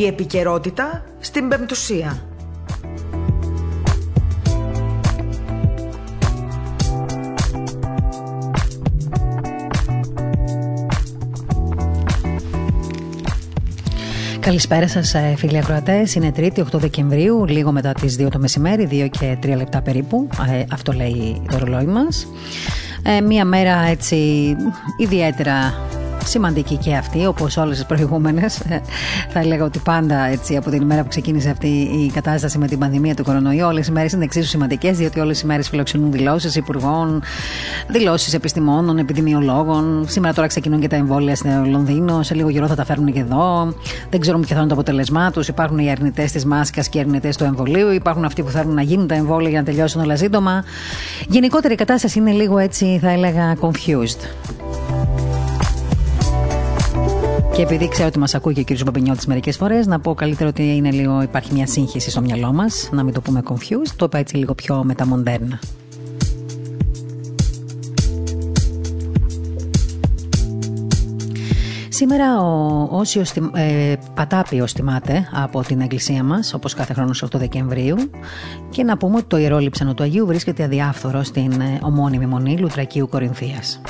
Η επικαιρότητα στην πεμπτουσία. Καλησπέρα σας φίλοι ακροατές, είναι 3η 8 Δεκεμβρίου, λίγο μετά τις 2 το μεσημέρι, 2 και 3 λεπτά περίπου, αυτό λέει το ρολόι μας. Μία μέρα έτσι ιδιαίτερα σημαντική και αυτή, όπως όλες τις προηγούμενες. Θα έλεγα ότι πάντα έτσι, από την ημέρα που ξεκίνησε αυτή η κατάσταση με την πανδημία του κορονοϊού, όλες οι μέρες είναι εξίσου σημαντικές, διότι όλες οι μέρες φιλοξενούν δηλώσεις υπουργών, δηλώσεις επιστημόνων, επιδημιολόγων. Σήμερα τώρα ξεκινούν και τα εμβόλια στο Λονδίνο, σε λίγο καιρό θα τα φέρουν και εδώ. Δεν ξέρουμε ποιο θα είναι το αποτέλεσμά τους. Υπάρχουν οι αρνητές της μάσκας και οι αρνητές του εμβολίου. Υπάρχουν αυτοί που θέλουν να γίνουν τα εμβόλια για να τελειώσουν όλα σύντομα. Γενικότερα η κατάσταση είναι λίγο έτσι, θα έλεγα, confused. Και επειδή ξέρω ότι μας ακούει και ο κύριος Μπαμπινιώτης μερικές φορές, να πω καλύτερα ότι είναι λίγο, υπάρχει μια σύγχυση στο μυαλό μας, να μην το πούμε confused, το είπα έτσι λίγο πιο μεταμοντέρνα. Σήμερα ο Όσιος Πατάπιος τιμάται από την εκκλησία μας, όπως κάθε χρόνο στις 8 Δεκεμβρίου. Και να πούμε ότι το Ιερό Λείψανο του Αγίου βρίσκεται αδιάφθορο στην ομώνυμη μονή Λουθρακίου Κορινθίας.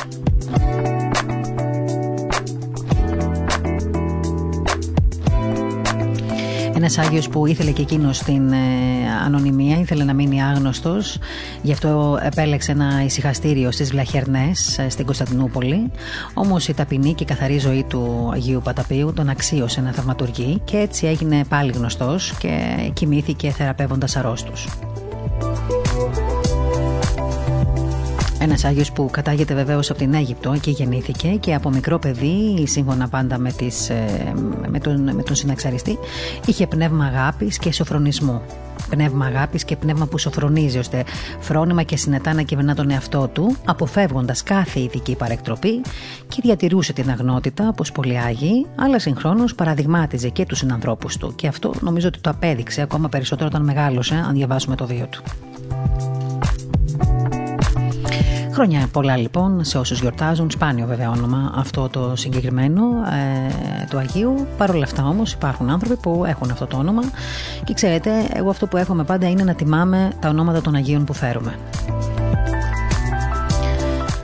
Ένας Άγιος που ήθελε και εκείνος την ανωνυμία, ήθελε να μείνει άγνωστος, γι' αυτό επέλεξε ένα ησυχαστήριο στις Βλαχερνές, στην Κωνσταντινούπολη. Όμως η ταπεινή και καθαρή ζωή του Αγίου Παταπίου τον αξίωσε να θαυματουργεί και έτσι έγινε πάλι γνωστός και κοιμήθηκε θεραπεύοντας αρρώστους. Ένας Άγιος που κατάγεται βεβαίως από την Αίγυπτο, εκεί γεννήθηκε και από μικρό παιδί, σύμφωνα πάντα με τον Συναξαριστή, είχε πνεύμα αγάπης και σοφρονισμού. Πνεύμα αγάπης και πνεύμα που σοφρονίζει, ώστε φρόνημα και συνετά να κυβερνά τον εαυτό του, αποφεύγοντας κάθε ηθική παρεκτροπή και διατηρούσε την αγνότητα, όπως πολλοί Άγιοι, αλλά συγχρόνως παραδειγμάτιζε και τους συνανθρώπους του. Και αυτό νομίζω ότι το απέδειξε ακόμα περισσότερο όταν μεγάλωσε, αν διαβάσουμε το βίο του. Χρόνια πολλά λοιπόν σε όσους γιορτάζουν, σπάνιο βέβαια όνομα αυτό το συγκεκριμένο του Αγίου. Παρ' όλα αυτά όμως υπάρχουν άνθρωποι που έχουν αυτό το όνομα και ξέρετε, εγώ αυτό που εύχομαι πάντα είναι να τιμάμε τα ονόματα των Αγίων που φέρουμε.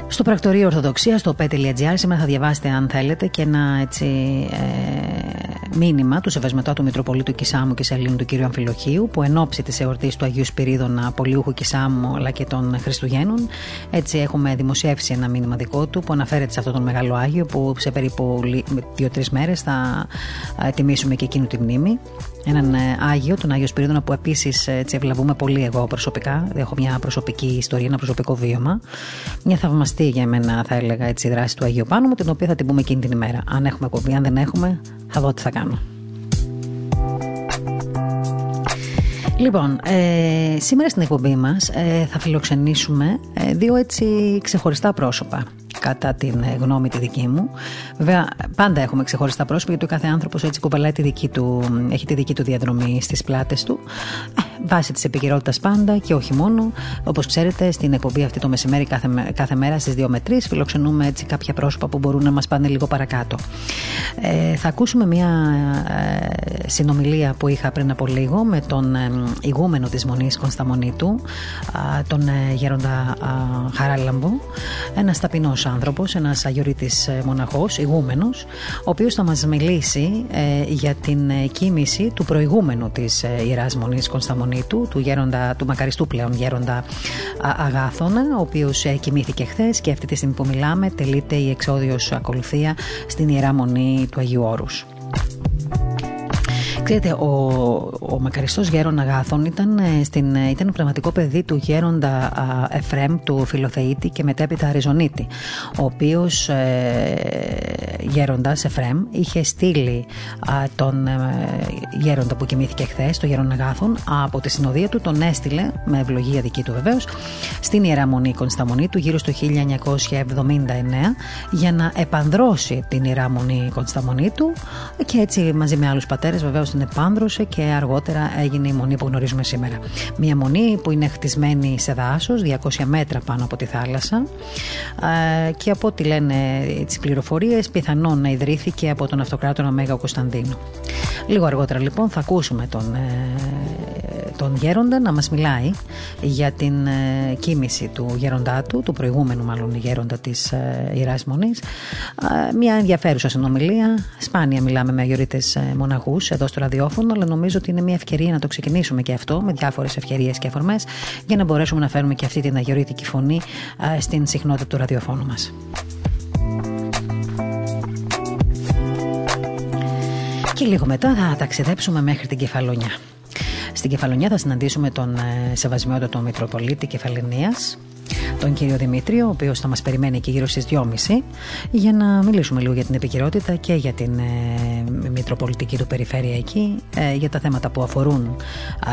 Στο πρακτορείο Ορθοδοξίας, στο op.gr, σήμερα θα διαβάσετε αν θέλετε και ένα έτσι μήνυμα του Σεβεσμετά του Μητροπολίτου Κισάμου και Σελήνη του κύριου Αμφιλοχείου, που εν ώψη της εορτής του Αγίου Σπυρίδωνα, πολιούχου Κισάμου αλλά και των Χριστουγέννων, έτσι έχουμε δημοσιεύσει ένα μήνυμα δικό του που αναφέρεται σε αυτόν τον μεγάλο Άγιο, που σε περίπου 2-3 μέρες θα τιμήσουμε και εκείνου τη μνήμη. Έναν Άγιο, τον Άγιο Σπυρίδωνα, που επίσης ευλαβούμε πολύ εγώ προσωπικά. Έχω μια προσωπική ιστορία, ένα προσωπικό βίωμα. Μια θαυμαστή για μένα, θα έλεγα έτσι, δράση του Αγίου πάνω μου, την οποία θα την πούμε εκείνη την ημέρα. Αν έχουμε κομπή, αν δεν έχουμε, θα δω τι θα κάνω. Λοιπόν, σήμερα στην εκπομπή μας θα φιλοξενήσουμε δύο έτσι ξεχωριστά πρόσωπα, κατά την γνώμη τη δική μου. Βέβαια, πάντα έχουμε ξεχωριστά πρόσωπα, γιατί ο κάθε άνθρωπος έτσι κουβαλάει τη δική του, έχει τη δική του διαδρομή στις πλάτες του, βάσει της επικαιρότητας πάντα και όχι μόνο. Όπως ξέρετε, στην εκπομπή αυτή το μεσημέρι, κάθε μέρα στις 2 με 3, φιλοξενούμε έτσι κάποια πρόσωπα που μπορούν να μας πάνε λίγο παρακάτω. Θα ακούσουμε μια συνομιλία που είχα πριν από λίγο με τον ηγούμενο της Μονής Κωνσταμονίτου, τον Γέροντα Χαράλαμπο, ένας ταπεινός άνθρωπος, ένας αγιορείτης μοναχός, ηγούμενος, ο οποίος θα μας μιλήσει για την κοίμηση του προηγούμενου της Ιεράς Μονής Κωνσταμονίτου, του μακαριστού πλέον Γέροντα Αγάθωνα, ο οποίος κοιμήθηκε χθες και αυτή τη στιγμή που μιλάμε τελείται η εξόδιος ακολουθία στην Ιερά Μονή του Αγίου Όρους. Ξέρετε, ο μακαριστός Γέρον Αγάθων ήταν πνευματικό παιδί του Γέροντα Εφρέμ, του Φιλοθεήτη και μετέπειτα Αριζονίτη, ο οποίος Γέροντας Εφρέμ είχε στείλει τον Γέροντα που κοιμήθηκε χθες, τον Γέρον Αγάθων, από τη συνοδεία του, τον έστειλε, με ευλογία δική του βεβαίως, στην Ιερά Μονή Κωνσταμονίτου γύρω στο 1979 για να επανδρώσει την Ιερά Μονή Κωνσταμονίτου και έτσι μαζί με άλλους πατέρες βεβαίως νεπάνδρωσε και αργότερα έγινε η μονή που γνωρίζουμε σήμερα. Μια μονή που είναι χτισμένη σε δάσος, 200 μέτρα πάνω από τη θάλασσα, και από ό,τι λένε τις πληροφορίες, πιθανόν να ιδρύθηκε από τον αυτοκράτορα Μέγα Κωνσταντίνο. Λίγο αργότερα λοιπόν θα ακούσουμε τον γέροντα να μας μιλάει για την κοίμηση του γέροντά του, του προηγούμενου μάλλον γέροντα της Ιεράς Μονής. Μια ενδιαφέρουσα συνομιλία. Σπάνια μιλάμε με αγιορείτες μοναχούς εδώ στο ραδιόφωνο, αλλά νομίζω ότι είναι μια ευκαιρία να το ξεκινήσουμε και αυτό, με διάφορες ευκαιρίες και αφορμές, για να μπορέσουμε να φέρουμε και αυτή την αγιορείτικη φωνή στην συχνότητα του ραδιοφώνου μας. Και λίγο μετά θα ταξιδέψουμε μέχρι την Κεφαλονιά. Στην Κεφαλονιά θα συναντήσουμε τον σεβασμιότατο Μητροπολίτη Κεφαλληνίας, τον κύριο Δημήτριο, ο οποίος θα μας περιμένει εκεί γύρω στις 2:30, για να μιλήσουμε λίγο για την επικαιρότητα και για την μητροπολιτική του περιφέρεια εκεί, για τα θέματα που αφορούν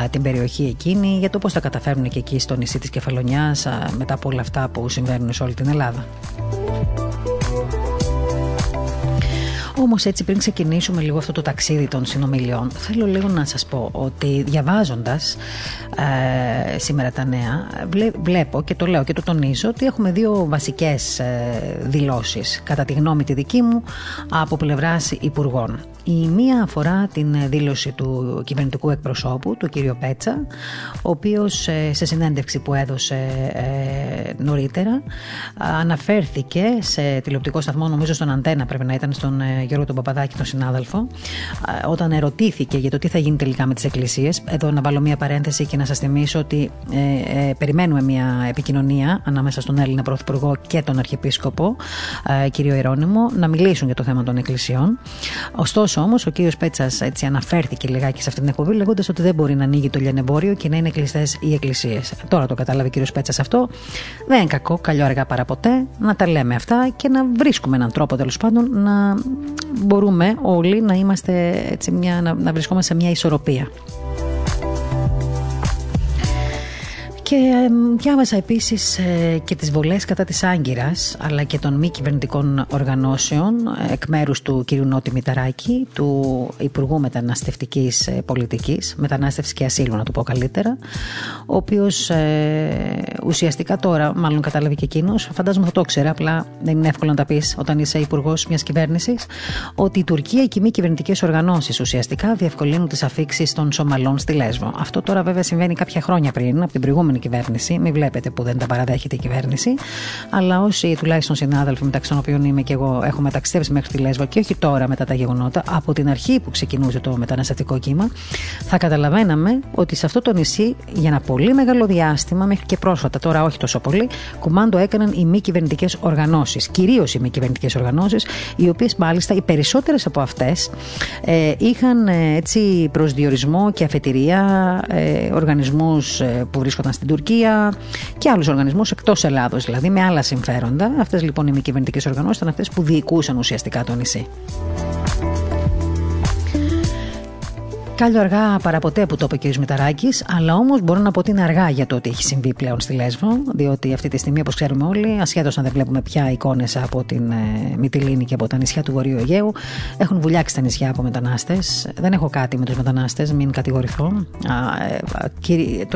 την περιοχή εκείνη, για το πώς θα καταφέρουν και εκεί στο νησί της Κεφαλονιάς μετά από όλα αυτά που συμβαίνουν σε όλη την Ελλάδα. Όμως έτσι, πριν ξεκινήσουμε λίγο αυτό το ταξίδι των συνομιλιών, θέλω λίγο να σας πω ότι διαβάζοντας σήμερα τα νέα, βλέπω και το λέω και το τονίζω ότι έχουμε δύο βασικές δηλώσεις, κατά τη γνώμη τη δική μου, από πλευράς υπουργών. Η μία αφορά την δήλωση του κυβερνητικού εκπροσώπου, του κ. Πέτσα, ο οποίος σε συνέντευξη που έδωσε νωρίτερα αναφέρθηκε σε τηλεοπτικό σταθμό, νομίζω στον Αντένα πρέπει να ήταν, στον Γιώργο τον Παπαδάκη, τον συνάδελφο, όταν ερωτήθηκε για το τι θα γίνει τελικά με τις εκκλησίες. Εδώ να βάλω μία παρένθεση και να σας θυμίσω ότι περιμένουμε μία επικοινωνία ανάμεσα στον Έλληνα Πρωθυπουργό και τον Αρχιεπίσκοπο, κ. Ιερώνυμο, να μιλήσουν για το θέμα των εκκλησιών. Ωστόσο, όμως, ο κύριος Πέτσας έτσι αναφέρθηκε λιγάκι σε αυτή την εκπομπή, λέγοντας ότι δεν μπορεί να ανοίγει το λιανεμπόριο και να είναι κλειστές οι εκκλησίες. Τώρα το κατάλαβε ο κύριος Πέτσας αυτό. Δεν είναι κακό, καλό αργά παρά ποτέ, να τα λέμε αυτά και να βρίσκουμε έναν τρόπο, τέλος πάντων, να μπορούμε όλοι να είμαστε έτσι να βρισκόμαστε σε μια ισορροπία. Και διάβασα επίσης και τις βολές κατά της Άγκυρας, αλλά και των μη κυβερνητικών οργανώσεων εκ μέρους του κ. Νότι Μηταράκη, του Υπουργού Μεταναστευτικής Πολιτικής, Μετανάστευσης και Ασύλου να το πω καλύτερα, ο οποίος ουσιαστικά τώρα, μάλλον κατάλαβε και εκείνος, φαντάζομαι θα το ξέρει, απλά δεν είναι εύκολο να τα πεις όταν είσαι υπουργός μιας κυβέρνησης, ότι η Τουρκία και οι μη κυβερνητικές οργανώσεις ουσιαστικά διευκολύνουν τις αφήξεις των Σομαλών στη Λέσβο. Αυτό τώρα βέβαια συμβαίνει κάποια χρόνια πριν, από την προηγούμενη κυβέρνηση, μην βλέπετε που δεν τα παραδέχεται η κυβέρνηση, αλλά όσοι τουλάχιστον συνάδελφοι μεταξύ των οποίων είμαι και εγώ έχουμε ταξιδέψει μέχρι τη Λέσβο και όχι τώρα μετά τα γεγονότα, από την αρχή που ξεκινούσε το μεταναστευτικό κύμα, θα καταλαβαίναμε ότι σε αυτό το νησί για ένα πολύ μεγάλο διάστημα, μέχρι και πρόσφατα, τώρα όχι τόσο πολύ, κουμάντο έκαναν οι μη κυβερνητικές οργανώσεις, κυρίως οι μη κυβερνητικές οργανώσεις, οι οποίες μάλιστα οι περισσότερες από αυτές είχαν έτσι προσδιορισμό και αφετηρία οργανισμούς που βρίσκονταν στην Τουρκία και άλλους οργανισμούς εκτός Ελλάδος, δηλαδή με άλλα συμφέροντα. Αυτές λοιπόν οι μη κυβερνητικές οργανώσεις ήταν αυτές που διοικούσαν ουσιαστικά το νησί. Κάλλιο αργά παραποτέ που το είπε ο κ. Μηταράκης, αλλά όμως μπορώ να πω ότι είναι αργά για το ότι έχει συμβεί πλέον στη Λέσβο, διότι αυτή τη στιγμή, όπως ξέρουμε όλοι, ασχέτως αν δεν βλέπουμε πια εικόνες από την Μυτιλήνη και από τα νησιά του Βορείου Αιγαίου, έχουν βουλιάξει τα νησιά από μετανάστες. Δεν έχω κάτι με τους μετανάστες, μην κατηγορηθώ.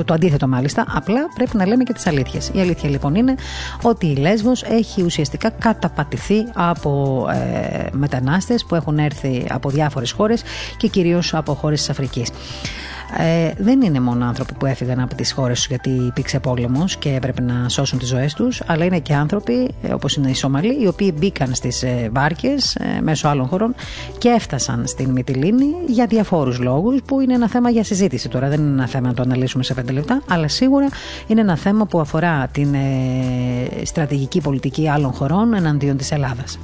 Το αντίθετο μάλιστα. Απλά πρέπει να λέμε και τις αλήθειες. Η αλήθεια λοιπόν είναι ότι η Λέσβος έχει ουσιαστικά καταπατηθεί από μετανάστες που έχουν έρθει από διάφορες χώρες και κυρίως από χώρες της Αφρικής. Δεν είναι μόνο άνθρωποι που έφυγαν από τις χώρες τους γιατί υπήρξε πόλεμος και έπρεπε να σώσουν τις ζωές τους, αλλά είναι και άνθρωποι όπως είναι οι Σομαλοί, οι οποίοι μπήκαν στις βάρκες μέσω άλλων χωρών και έφτασαν στην Μυτιλήνη για διαφόρους λόγους, που είναι ένα θέμα για συζήτηση τώρα. Δεν είναι ένα θέμα να το αναλύσουμε σε 5 λεπτά, αλλά σίγουρα είναι ένα θέμα που αφορά την στρατηγική πολιτική άλλων χωρών εναντίον της Ελλάδας.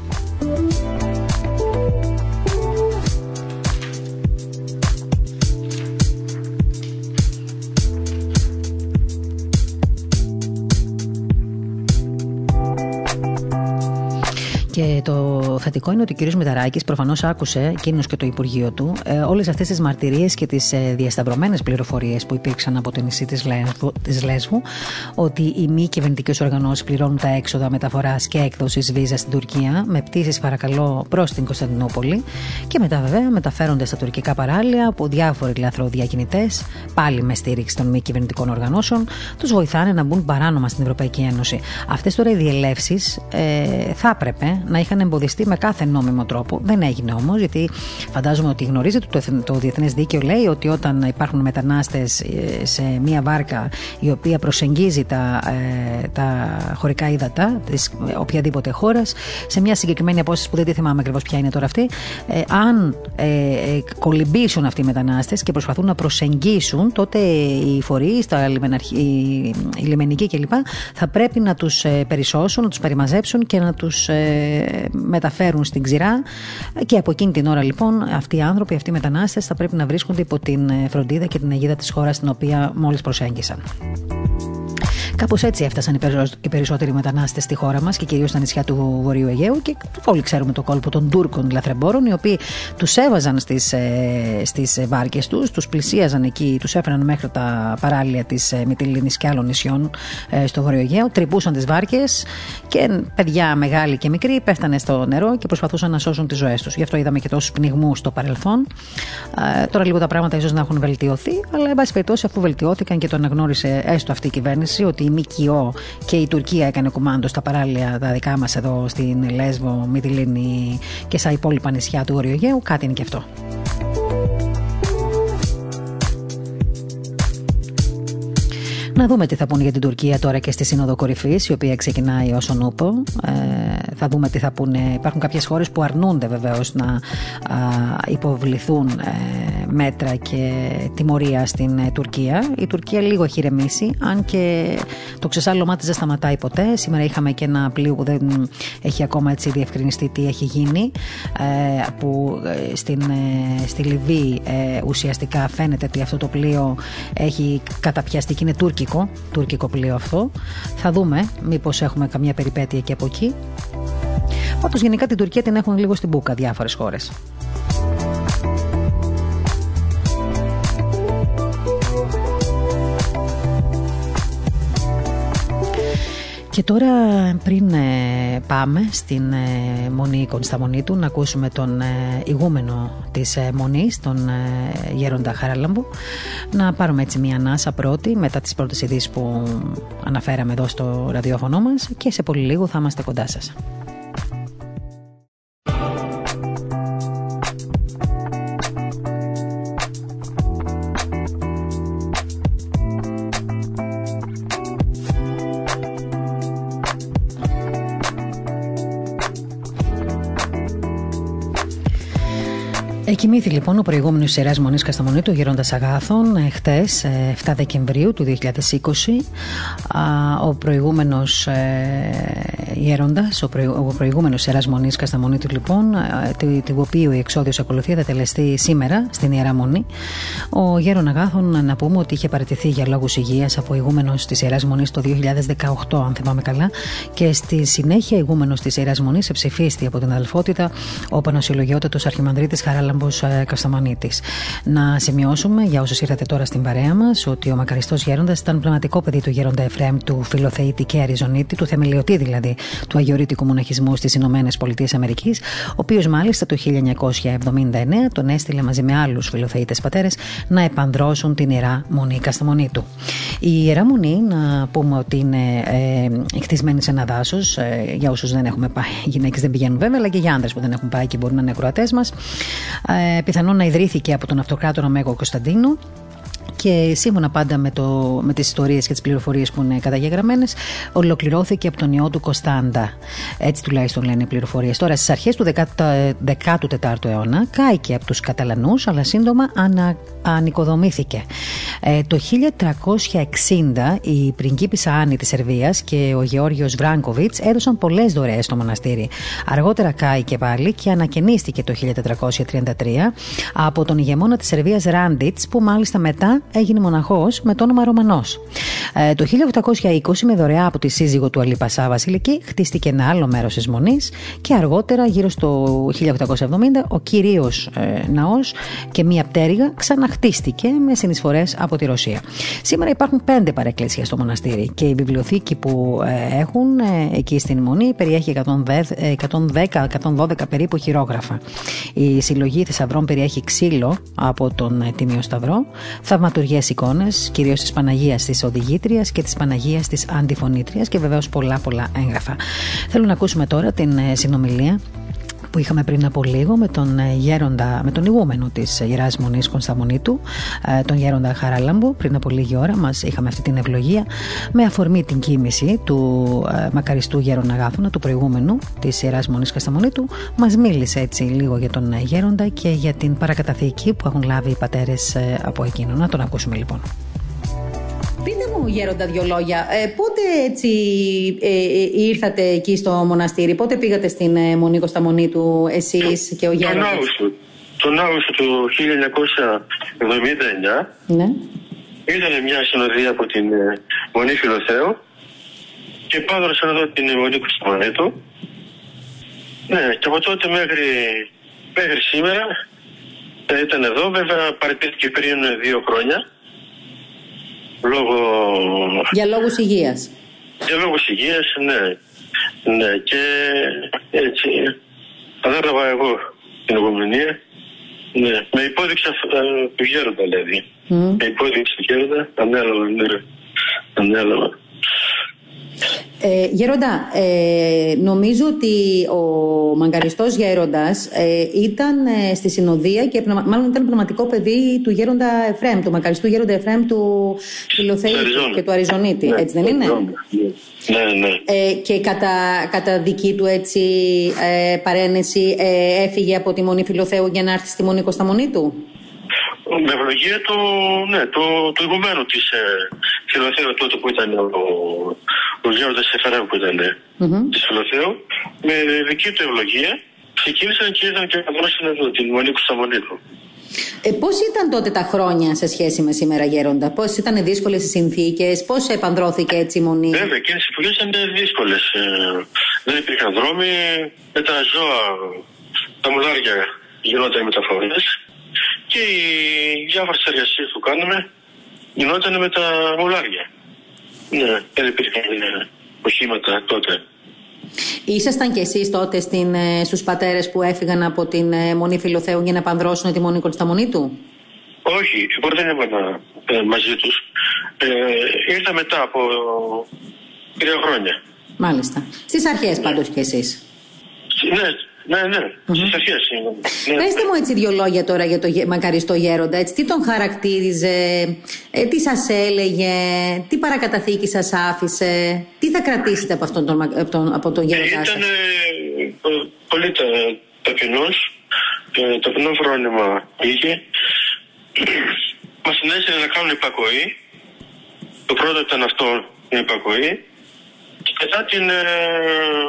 Και το θετικό είναι ότι ο κύριος Μηταράκης προφανώς άκουσε, εκείνος και το Υπουργείο του, όλες αυτές τις μαρτυρίες και τις διασταυρωμένες πληροφορίες που υπήρξαν από το νησί της Λέσβου, ότι οι μη κυβερνητικές οργανώσεις πληρώνουν τα έξοδα μεταφοράς και έκδοσης βίζα στην Τουρκία, με πτήσεις παρακαλώ προς την Κωνσταντινούπολη, και μετά βέβαια μεταφέρονται στα τουρκικά παράλια από διάφοροι λαθροδιακινητές, πάλι με στήριξη των μη κυβερνητικών οργανώσεων, τους βοηθάνε να μπουν παράνομα στην Ευρωπαϊκή Ένωση. Αυτές τώρα οι διελεύσεις θα έπρεπε να είχαν εμποδιστεί με κάθε νόμιμο τρόπο. Δεν έγινε όμως, γιατί φαντάζομαι ότι γνωρίζετε, το διεθνές δίκαιο λέει ότι όταν υπάρχουν μετανάστες σε μία βάρκα η οποία προσεγγίζει τα χωρικά ύδατα της οποιαδήποτε χώρας, σε μια συγκεκριμένη απόσταση που δεν θυμάμαι ακριβώς ποια είναι τώρα αυτή, αν κολυμπήσουν αυτοί οι μετανάστες και προσπαθούν να προσεγγίσουν, τότε οι φορείς, οι λιμενικοί κλπ. Θα πρέπει να τους περισσώσουν, να τους περιμαζέψουν και να τους μεταφέρουν στην ξηρά. Και από εκείνη την ώρα λοιπόν αυτοί οι άνθρωποι, αυτοί οι μετανάστες θα πρέπει να βρίσκονται υπό την φροντίδα και την αιγίδα της χώρας στην οποία μόλις προσέγγισαν. Κάπως έτσι έφτασαν οι περισσότεροι μετανάστες στη χώρα μας και κυρίως στα νησιά του Βορείου Αιγαίου, και όλοι ξέρουμε το κόλπο των Τούρκων λαθρεμπόρων, οι οποίοι τους έβαζαν στις βάρκες τους, τους πλησίαζαν εκεί, τους έφεραν μέχρι τα παράλια της Μυτιλήνης και άλλων νησιών στο Βορείου Αιγαίο, τρυπούσαν τις βάρκες και παιδιά μεγάλοι και μικροί πέφτανε στο νερό και προσπαθούσαν να σώσουν τις ζωές τους. Γι' αυτό είδαμε και τόσους πνιγμούς στο παρελθόν. Τώρα λίγο τα πράγματα ίσως να έχουν βελτιωθεί, αλλά εν πάση περιπτώσει, αφού βελτιώθηκαν και το αναγνώρισε έστω αυτή η κυβέρνηση ότι η ΜΚΟ και η Τουρκία έκανε κουμάντο στα παράλια τα δικά μας εδώ στην Λέσβο, Μυτιλήνη και στα υπόλοιπα νησιά του Βόρειου Αιγαίου, κάτι είναι και αυτό. Να δούμε τι θα πούν για την Τουρκία τώρα και στη Σύνοδο Κορυφής, η οποία ξεκινάει ως ο Νούπο. Θα δούμε τι θα πούνε. Υπάρχουν κάποιες χώρες που αρνούνται βεβαίως να υποβληθούν μέτρα και τιμωρία στην Τουρκία. Η Τουρκία λίγο έχει ηρεμήσει, αν και το ξεσάλωμά της δεν σταματάει ποτέ. Σήμερα είχαμε και ένα πλοίο που δεν έχει ακόμα έτσι διευκρινιστεί τι έχει γίνει, που στη Λιβύη ουσιαστικά φαίνεται ότι αυτό το πλοίο έχει καταπιαστεί και είναι τουρκικό πλοίο αυτό. Θα δούμε μήπως έχουμε καμιά περιπέτεια και από εκεί. Όπως γενικά την Τουρκία την έχουν λίγο στην μπούκα διάφορες χώρες. Και τώρα πριν πάμε στην Μονή Κωνσταμονίτου να ακούσουμε τον ηγούμενο της Μονής, τον Γέροντα Χαράλαμπο, να πάρουμε έτσι μια ανάσα πρώτη μετά τις πρώτες ειδήσεις που αναφέραμε εδώ στο ραδιόφωνο μας, και σε πολύ λίγο θα είμαστε κοντά σας. Εκοιμήθη λοιπόν ο προηγούμενος Ιεράς Μονής Κωνσταμονίτου, ο Γέροντας Αγάθων, χτες, 7 Δεκεμβρίου του 2020. Ο προηγούμενος Γέροντας, ο προηγούμενος Ιεράς Μονής Κωνσταμονίτου λοιπόν, του οποίου η εξόδιος ακολουθία θα τελεστεί σήμερα στην Ιερά Μονή. Ο Γέρον Αγάθων, να πούμε ότι είχε παραιτηθεί για λόγους υγείας από ηγούμενος της Ιεράς Μονής το 2018, αν θυμάμαι καλά, και στη συνέχεια ηγούμενος της Ιεράς Μονής εψηφίστη από την αδελφότητα ο Πανασιολογιότατος Αρχιμανδρίτης Χαράλαμπος Κωνσταμονίτης. Να σημειώσουμε για όσους ήρθατε τώρα στην παρέα μας ότι ο μακαριστός Γέροντας ήταν πνευματικό παιδί του Γέροντα Εφρέμ, του Φιλοθεήτη και Αριζονίτη, του θεμελιωτή δηλαδή του αγιορείτικου μοναχισμού στις Ηνωμένες Πολιτείες Αμερικής, ο οποίος μάλιστα το 1979 τον έστειλε μαζί με άλλους φιλοθεΐτες πατέρες να επανδρώσουν την Ιερά Μονή Κωνσταμονίτου. Η Ιερά Μονή, να πούμε ότι είναι χτισμένη σε ένα δάσος, για όσους δεν έχουμε πάει, οι γυναίκες δεν πηγαίνουν βέβαια, αλλά και για άνδρες που δεν έχουν πάει και μπορούν να είναι ακροατές μας. Πιθανόν να ιδρύθηκε από τον Αυτοκράτορα Μέγο Κωνσταντίνο. Και σύμφωνα πάντα με τις ιστορίες και τις πληροφορίες που είναι καταγεγραμμένες, ολοκληρώθηκε από τον ιό του Κωνσταντά. Έτσι τουλάχιστον λένε οι πληροφορίες. Τώρα, στις αρχές του 14ου αιώνα, κάηκε από τους Καταλανούς, αλλά σύντομα ανοικοδομήθηκε. Το 1360 η πριγκίπισσα Άννη της Σερβίας και ο Γεώργιος Βράνκοβιτς έδωσαν πολλές δωρεές στο μοναστήρι. Αργότερα κάηκε πάλι και ανακαινίστηκε το 1433 από τον ηγεμόνα της Σερβίας Ράντιτς, που μάλιστα μετά έγινε μοναχός με το όνομα Ρωμανός. Το 1820, με δωρεά από τη σύζυγο του Αλή Πασά Βασιλική, χτίστηκε ένα άλλο μέρος της μονής και αργότερα, γύρω στο 1870, ο κυρίως ναός και μία πτέρυγα ξαναχτίστηκε με συνεισφορές από τη Ρωσία. Σήμερα υπάρχουν 5 παρεκκλησίες στο μοναστήρι και η βιβλιοθήκη που έχουν εκεί στην μονή περιέχει 112 περίπου χειρόγραφα. Η συλλογή θησαυρών περιέχει ξύλο από τον Τίμιο Σταυρό, θαυματουργές εικόνες, κυρίως της Παναγίας της Οδηγήτριας και της Παναγίας της Αντιφωνήτριας και βεβαίως πολλά έγγραφα. Θέλω να ακούσουμε τώρα την συνομιλία που είχαμε πριν από λίγο με τον γέροντα, με τον ηγούμενο της Ιεράς Μονής Κωνσταμονίτου, τον γέροντα Χαράλαμπο. Πριν από λίγη ώρα μας είχαμε αυτή την ευλογία με αφορμή την κοίμηση του μακαριστού γέροντα Αγάθωνα, του προηγούμενου της Ιεράς Μονής Κωνσταμονίτου. Μας μίλησε έτσι λίγο για τον γέροντα και για την παρακαταθήκη που έχουν λάβει οι πατέρες από εκείνον. Να τον ακούσουμε λοιπόν. Πείτε μου, γέροντα, δυο λόγια. Πότε έτσι ήρθατε εκεί στο μοναστήρι, πότε πήγατε στην Μονή Κωνσταμονίτου εσείς και ο γέροντας? Τον Αύγουστο του 1979, ναι. Ήταν μια συνοδεία από την Μονή Φιλοθέου και πάδρωσαν εδώ την Μονή Κωνσταμονίτου. Ναι, και από τότε μέχρι σήμερα ήταν εδώ. Βέβαια παραιτήθηκε πριν 2 χρόνια. Για λόγους υγείας. Για λόγους υγείας, ναι. Και έτσι ανέλαβα εγώ την οικομενία. Ναι. Με υπόδειξα του γέροντα, δηλαδή. Με υπόδειξα του γέροντα, ανέλαβα. Γέροντα, νομίζω ότι ο μακαριστός γέροντας ήταν στη συνοδεία και μάλλον ήταν πνευματικό παιδί του γέροντα Εφρέμ, του μακαριστού γέροντα Εφρέμ του Φιλοθέη και του Αριζονίτη, ναι, έτσι δεν είναι? Ναι. Και κατά δική του έτσι παρένεση έφυγε από τη Μονή Φιλοθέου για να έρθει στη Μονή Κωνσταμονίτου. Με ευλογία του ηγουμένου της Φιλοθέου τότε που ήταν ο γέροντας Εφρέμ που ήταν της Φιλοθέου, με δική του ευλογία ξεκίνησαν και είδαν και παντρώσαν εδώ την Μονή Κωνσταμονίτου. Πώς ήταν τότε τα χρόνια σε σχέση με σήμερα, γέροντα? Πώς ήταν δύσκολες οι συνθήκες, πώς επανδρώθηκε έτσι η Μονή? Βέβαια, εκείνες οι εποχές ήταν δύσκολες. Δεν υπήρχαν δρόμοι, με τα ζώα, τα μουδάρια γινόταν οι μεταφορές. Και οι διάφορες εργασίες που κάναμε γινόταν με τα μουλάρια. Ναι, δεν υπήρχαν οχήματα τότε. Ήσασταν κι εσείς τότε στους πατέρες που έφυγαν από την Μονή Φιλοθέου για να επανδρώσουν τη Μονή Κωνσταμονίτου? Όχι, εγώ δεν ήμουν μαζί τους. Ήρθα μετά από 3 χρόνια. Μάλιστα. Στις αρχές πάντως κι εσείς. Ναι. Στις αρχές. Πέστε μου έτσι 2 λόγια τώρα για το μακαριστό γέροντα. Έτσι, τι τον χαρακτήριζε, τι σας έλεγε, τι παρακαταθήκη σας άφησε, τι θα κρατήσετε από αυτόν τον γέροντα? Ήταν πολύ ταπεινός, ταπεινό φρόνημα είχε. Μας συνέστηνε να κάνουν υπακοή. Το πρώτο ήταν αυτό, η υπακοή. Και μετά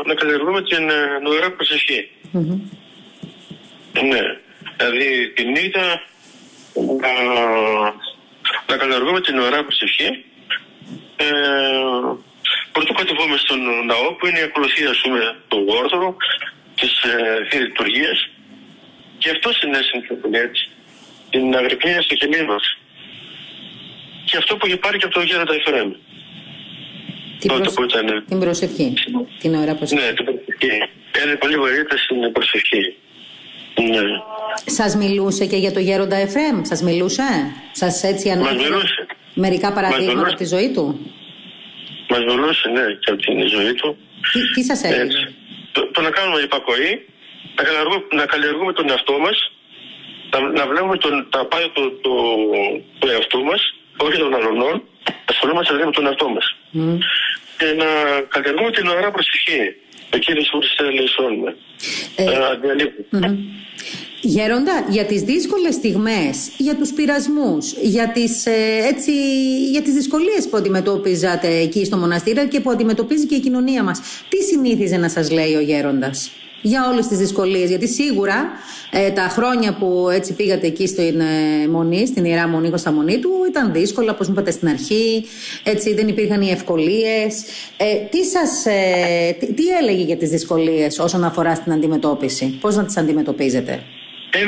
να κατεργούμε την νοερά προσευχή. Ναι, δηλαδή τη νύχτα να κατεργούμε την νοερά προσευχή. Πρωτού κατεβούμε στον ναό που είναι η ακολουθία, ας πούμε, του όρθρου της Θείας Λειτουργίας. Και αυτό συνέσυνε έτσι, την αγρυπνία στο κελί μας. Και αυτό που είχε πάρει και από τον γέροντα Εφρέμ. Την προσευχή. Την ώρα προσευχή. Ναι, την προσευχή. Έλεγε πολύ βαρύτητα στην προσευχή. Ναι. Σας μιλούσε και για το γέροντα Εφρέμ, σας μιλούσε? Σας έτσι ανέφερε μερικά παραδείγματα από τη ζωή του? Μας μιλούσε, ναι, και από τη ζωή του. Τι σας έλεγε? Το να κάνουμε υπακοή, να καλλιεργούμε τον εαυτό μας, να βλέπουμε τα πάθη του εαυτού μας, όχι των αλλωνών. Ασχολούμαστε δηλαδή με τον εαυτό μας. Και να κατεργούμε την ωραία προσευχή. Εκείνη που ελεησώνουμε. Γέροντα, για τις δύσκολες στιγμές, για τους πειρασμούς, για τις δυσκολίες που αντιμετώπιζατε εκεί στο μοναστήρι και που αντιμετωπίζει και η κοινωνία μας, τι συνήθιζε να σας λέει ο γέροντας? για όλες τις δυσκολίες. Γιατί σίγουρα τα χρόνια που έτσι πήγατε εκεί στην Ιερά Μονή Κωνσταμονίτου ήταν δύσκολα, όπως μου είπατε στην αρχή, έτσι, δεν υπήρχαν οι ευκολίες. Τι έλεγε για τις δυσκολίες όσον αφορά στην αντιμετώπιση, πώς να τις αντιμετωπίζετε?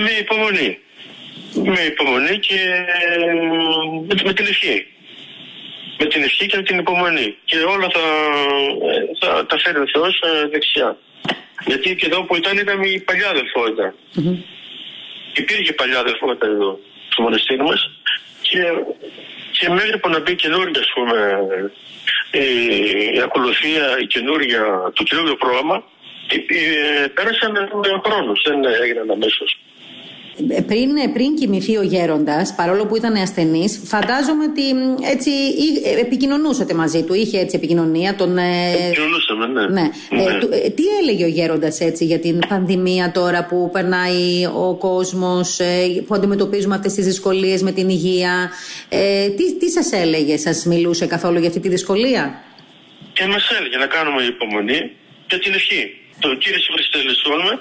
Με υπομονή. Με υπομονή και με την ευχή. Με την ευχή και με την υπομονή. Και όλα τα φέρει ο Θεός δεξιά. Γιατί και εδώ που ήταν η παλιά αδελφότητα. Mm-hmm. Υπήρχε παλιά αδελφότητα εδώ στο μοναστήρι μας. Και μέχρι που να μπει καινούργια, ας πούμε, η ακολουθία, η καινούργια, το καινούργιο πρόγραμμα, πέρασαν χρόνους, δεν έγιναν αμέσως. Πριν κοιμηθεί ο γέροντας, παρόλο που ήταν ασθενής, φαντάζομαι ότι έτσι επικοινωνούσατε μαζί του, είχε έτσι επικοινωνία. Επικοινωνούσαμε, ναι. Τι έλεγε ο γέροντας έτσι για την πανδημία τώρα που περνάει ο κόσμος, που αντιμετωπίζουμε αυτές τις δυσκολίες με την υγεία? Τι σας έλεγε, σας μιλούσε καθόλου για αυτή τη δυσκολία? Και μας έλεγε να κάνουμε υπομονή και την ευχή. Το Κύριε Χριστέ λησώνουμε.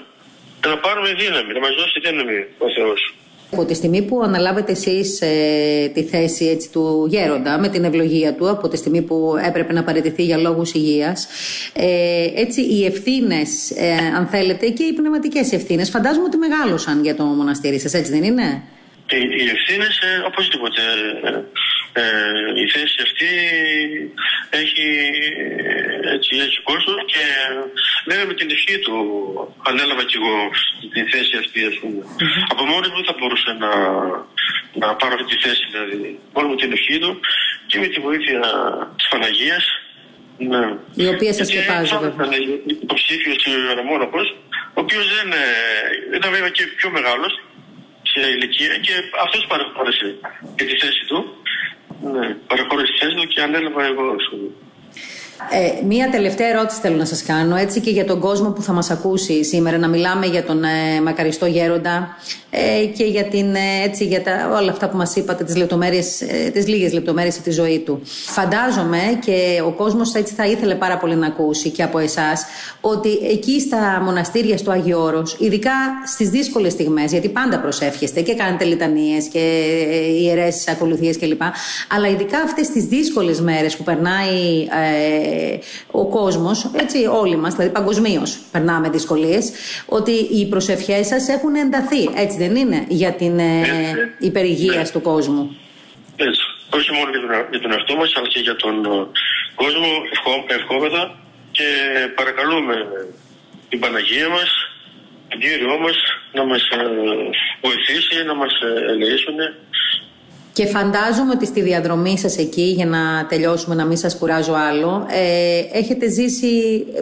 Να πάρουμε δύναμη, να μας δώσει δύναμη ο Θεός. Από τη στιγμή που αναλάβετε εσείς τη θέση έτσι, του γέροντα, με την ευλογία του, από τη στιγμή που έπρεπε να παραιτηθεί για λόγους υγείας, έτσι οι ευθύνες, αν θέλετε, και οι πνευματικές ευθύνες, φαντάζομαι ότι μεγάλωσαν για το μοναστήρι σας, έτσι δεν είναι? Οι ευθύνες, οπωσδήποτε. Η θέση αυτή έχει κόσμο και βέβαια με την ευχή του ανέλαβα κι εγώ τη θέση αυτή, ας πούμε. Από μόνος μου δεν θα μπορούσα να πάρω αυτή τη θέση, δηλαδή. Μόνο με την ευχή του και με τη βοήθεια της Παναγίας. Ναι. Η οποία σας σκεπάζει. Ο ψήφιος του Ιερομόναχος, ο οποίος δεν ήταν βέβαια και πιο μεγάλος σε ηλικία και αυτός παραχώρησε και τη θέση του. Ναι, παραχώρησε τη θέση του και ανέλαβα εγώ. Μία τελευταία ερώτηση θέλω να σας κάνω, έτσι και για τον κόσμο που θα μας ακούσει σήμερα, να μιλάμε για τον μακαριστό γέροντα και για, έτσι, για όλα αυτά που μας είπατε, τις λίγες λεπτομέρειες από τη ζωή του. Φαντάζομαι και ο κόσμος έτσι θα ήθελε πάρα πολύ να ακούσει και από εσάς ότι εκεί στα μοναστήρια στο Άγιο Όρος, ειδικά στις δύσκολες στιγμές, γιατί πάντα προσεύχεστε και κάνετε λιτανίες και ιερές ακολουθίες κλπ. Αλλά ειδικά αυτές τις δύσκολες μέρες που περνάει ο κόσμος, έτσι όλοι μας, δηλαδή παγκοσμίως περνάμε δυσκολίες, ότι οι προσευχές σας έχουν ενταθεί, έτσι δεν είναι, για την υπερυγεία του κόσμου? Έτσι, όχι μόνο για τον εαυτό μας, αλλά και για τον κόσμο ευχόμεθα και παρακαλούμε την Παναγία μας, τον Κύριό μας, να μας βοηθήσει, να μας ελεήσουν. Και φαντάζομαι ότι στη διαδρομή σας εκεί, για να τελειώσουμε, να μην σας κουράζω άλλο, έχετε ζήσει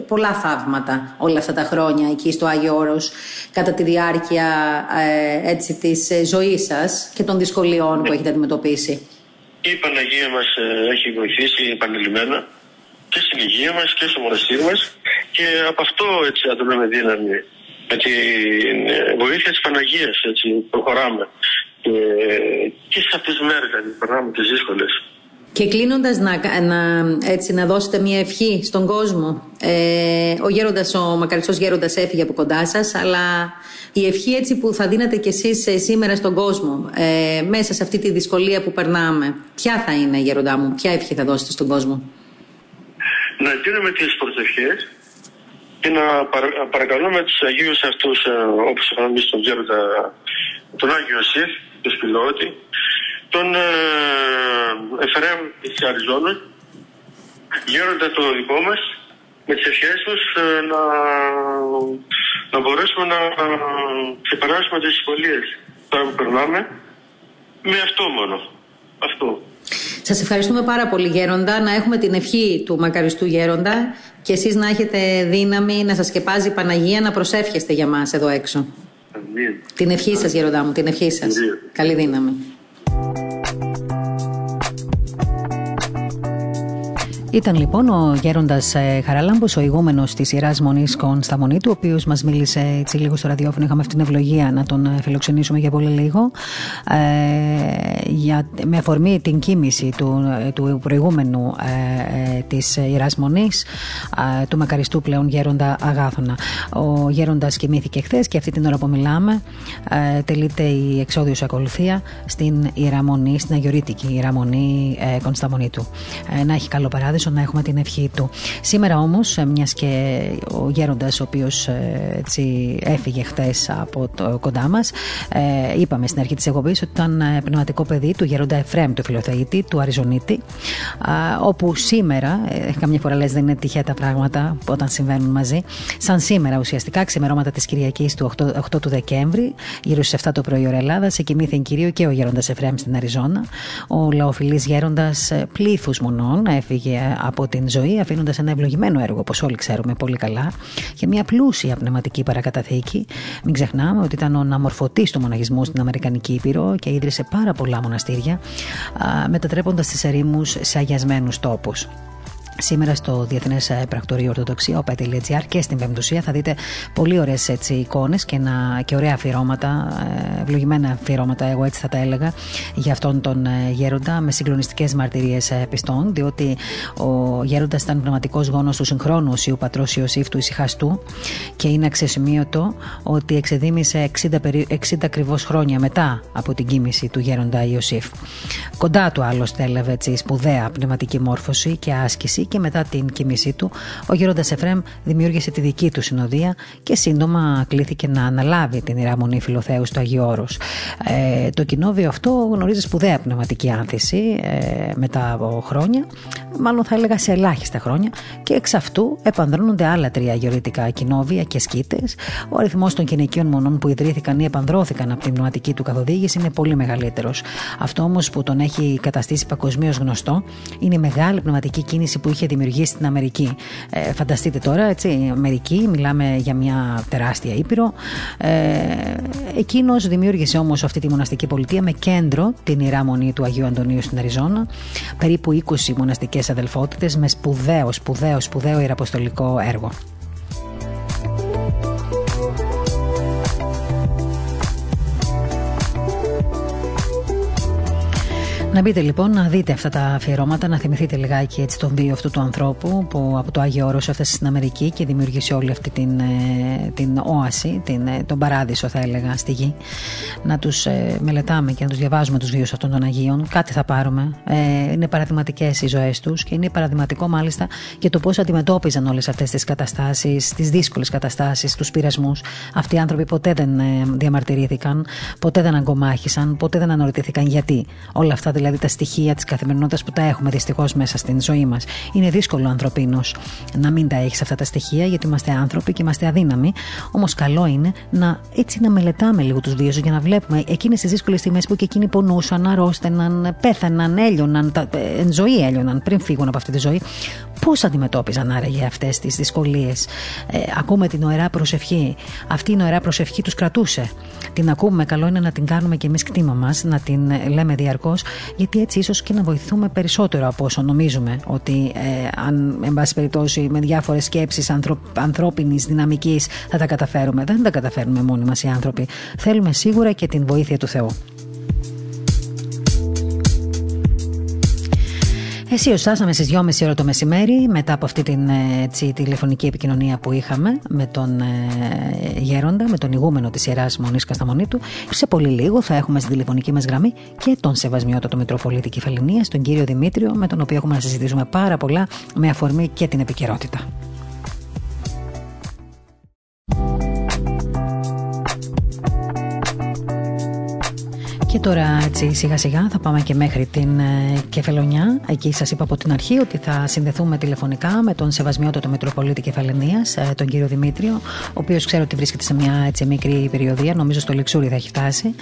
πολλά θαύματα όλα αυτά τα χρόνια εκεί στο Άγιο Όρος, κατά τη διάρκεια έτσι, της ζωής σας και των δυσκολιών που έχετε αντιμετωπίσει. Η Παναγία μας έχει βοηθήσει επανειλημμένα και στην υγεία μας και στο μοναστήρι μας και από αυτό έτσι αντλούμε δύναμη. Με τη βοήθεια της Παναγίας έτσι, προχωράμε. Και σε αυτές τις μέρες δηλαδή, περνάμε τις δύσκολες. Και κλείνοντας να δώσετε μια ευχή στον κόσμο. Ο μακαριστός γέροντας έφυγε από κοντά σας, αλλά η ευχή έτσι που θα δίνετε κι εσείς σήμερα στον κόσμο, μέσα σε αυτή τη δυσκολία που περνάμε, ποια θα είναι, γέροντά μου, ποια ευχή θα δώσετε στον κόσμο? Να τίνουμε τις προσευχές και να παρακαλούμε τους Αγίους αυτούς, όπως είχαμε στον γέροντα, τον Άγιο Ιωσήφ, τον Σπυρίδωνα, τον Εφρέμ της Αριζόνας, γέροντα το δικό μας, με τις ευχές τους να μπορέσουμε να ξεπεράσουμε τις δυσκολίες που περνάμε με αυτό μόνο. Αυτό. Σας ευχαριστούμε πάρα πολύ, γέροντα. Να έχουμε την ευχή του μακαριστού γέροντα και εσείς να έχετε δύναμη, να σας σκεπάζει η Παναγία, να προσεύχεστε για μας εδώ έξω. Αμήν. Την ευχή σας, γέροντά μου, την ευχή σας. Αμήν. Καλή δύναμη. Ήταν λοιπόν ο γέροντας Χαράλαμπος, ο ηγούμενος της Ιεράς Μονής Κωνσταμονίτου, ο οποίος μας μίλησε έτσι λίγο στο ραδιόφωνο. Είχαμε αυτή την ευλογία να τον φιλοξενήσουμε για πολύ λίγο, με αφορμή την κοίμηση του προηγούμενου της Ιεράς Μονής, του μακαριστού πλέον γέροντα Αγάθωνα. Ο γέροντας κοιμήθηκε χθες και αυτή την ώρα που μιλάμε τελείται η εξόδιος ακολουθία στην Ιερά Μονή, στην Αγιορείτικη Ιερά Μονή Κωνσταμονίτου. Να έχει καλό παράδεισο, να έχουμε την ευχή του. Σήμερα όμως, μιας και ο γέροντας, ο οποίος έφυγε χτες από το κοντά μας, είπαμε στην αρχή της εκπομπής ότι ήταν πνευματικό παιδί του γέροντα Εφρέμ, του Φιλοθεήτη, του Αριζονίτη, όπου σήμερα, καμιά φορά λες δεν είναι τυχαία τα πράγματα όταν συμβαίνουν μαζί, σαν σήμερα ουσιαστικά, ξημερώματα της Κυριακής του 8 του Δεκέμβρη, γύρω στις 7 το πρωί ώρα Ελλάδας, εκοιμήθην κυρίως και ο γέροντας Εφρέμ στην Αριζόνα, ο λαοφιλής γέροντας πλήθους μονών, έφυγε από την ζωή αφήνοντας ένα ευλογημένο έργο, όπως όλοι ξέρουμε πολύ καλά, και μια πλούσια πνευματική παρακαταθήκη. Μην ξεχνάμε ότι ήταν ο αναμορφωτής του μοναχισμού στην Αμερικανική Ήπειρο και ίδρυσε πάρα πολλά μοναστήρια, μετατρέποντας τις ερήμους σε αγιασμένους τόπους. Σήμερα στο Διεθνές Πρακτορείο Ορθοδοξία, opa.gr, και στην Πεμπτουσία θα δείτε πολύ ωραίες εικόνες και ωραία αφιερώματα, ευλογημένα αφιερώματα, εγώ έτσι θα τα έλεγα, για αυτόν τον γέροντα, με συγκλονιστικές μαρτυρίες πιστών, διότι ο γέροντας ήταν πνευματικός γόνος του συγχρόνου Οσίου Πατρός Ιωσήφ του Ησυχαστού, και είναι αξιοσημείωτο ότι εξεδίμησε 60 ακριβώς χρόνια μετά από την κοίμηση του γέροντα Ιωσήφ. Κοντά του άλλωστε έλαβε σπουδαία πνευματική μόρφωση και άσκηση. Και μετά την κοίμησή του, ο γέροντας Εφρέμ δημιούργησε τη δική του συνοδεία και σύντομα κλήθηκε να αναλάβει την Ιερά Μονή Φιλοθέου στο Άγιο Όρος. Το κοινόβιο αυτό γνωρίζει σπουδαία πνευματική άνθηση μετά από χρόνια, μάλλον θα έλεγα σε ελάχιστα χρόνια, και εξ αυτού επανδρώνονται άλλα 3 αγιορείτικα κοινόβια και σκήτες. Ο αριθμός των γυναικείων μονών που ιδρύθηκαν ή επανδρώθηκαν από την πνευματική του καθοδήγηση είναι πολύ μεγαλύτερος. Αυτό όμως που τον έχει καταστήσει παγκοσμίως γνωστό είναι η μεγάλη πνευματική κίνηση που είχε δημιουργήσει στην Αμερική. Φανταστείτε τώρα, Αμερική, μιλάμε για μια τεράστια ήπειρο. Εκείνος δημιούργησε όμως αυτή τη μοναστική πολιτεία με κέντρο την Ιερά Μονή του Αγίου Αντωνίου στην Αριζόνα. Περίπου 20 μοναστικές αδελφότητες με σπουδαίο ιεραποστολικό έργο. Να μπείτε λοιπόν, να δείτε αυτά τα αφιερώματα, να θυμηθείτε λιγάκι τον βίο αυτού του ανθρώπου που από το Άγιο Όρος έφτασε στην Αμερική και δημιούργησε όλη αυτή την όαση, τον παράδεισο θα έλεγα στη γη. Να τους μελετάμε και να τους διαβάζουμε τους βίους αυτών των Αγίων. Κάτι θα πάρουμε. Είναι παραδειγματικές οι ζωές τους και είναι παραδειγματικό μάλιστα και το πώς αντιμετώπιζαν όλες αυτές τις καταστάσεις, τις δύσκολες καταστάσεις, τους πειρασμούς. Αυτοί οι άνθρωποι ποτέ δεν διαμαρτυρήθηκαν, ποτέ δεν αγκομάχησαν, ποτέ δεν αναρωτήθηκαν γιατί. Όλα αυτά δηλαδή τα στοιχεία της καθημερινότητας που τα έχουμε δυστυχώς μέσα στην ζωή μας. Είναι δύσκολο ανθρωπίνως να μην τα έχεις αυτά τα στοιχεία, γιατί είμαστε άνθρωποι και είμαστε αδύναμοι. Όμως καλό είναι να μελετάμε λίγο τους βίους για να βλέπουμε εκείνες τις δύσκολες στιγμές που και εκείνοι πονούσαν, αρρώστεναν, πέθαναν, έλειωναν, εν ζωή έλειωναν πριν φύγουν από αυτή τη ζωή. Πώς αντιμετώπιζαν άραγε αυτές τις δυσκολίες. Ακούμε την ωραιά προσευχή. Αυτή η ωραία προσευχή τους κρατούσε. Την ακούμε, καλό είναι να την κάνουμε κι εμείς κτήμα μας, να την λέμε διαρκώς. Γιατί έτσι ίσως και να βοηθούμε περισσότερο από όσο νομίζουμε ότι αν εν πάση περιπτώσει με διάφορες σκέψεις ανθρώπινης δυναμικής θα τα καταφέρουμε. Δεν τα καταφέρνουμε μόνοι μας οι άνθρωποι. Θέλουμε σίγουρα και την βοήθεια του Θεού. Εσύ φτάσαμε στις 2.30 ώρα το μεσημέρι, μετά από αυτή την τηλεφωνική επικοινωνία που είχαμε με τον γέροντα, με τον ηγούμενο της Ιεράς Μονής Κωνσταμονίτου. Σε πολύ λίγο θα έχουμε στην τηλεφωνική μας γραμμή και τον σεβασμιότατο Μητροπολίτη Κεφαλληνίας, τον κύριο Δημήτριο, με τον οποίο έχουμε να συζητήσουμε πάρα πολλά με αφορμή και την επικαιρότητα. Και τώρα σιγά σιγά θα πάμε και μέχρι την Κεφαλονιά. Εκεί σας είπα από την αρχή ότι θα συνδεθούμε τηλεφωνικά με τον σεβασμιότατο Μητροπολίτη Κεφαλληνίας, τον κύριο Δημήτριο, ο οποίος ξέρω ότι βρίσκεται σε μια μικρή περιοδία, νομίζω στο Λιξούρι θα έχει φτάσει.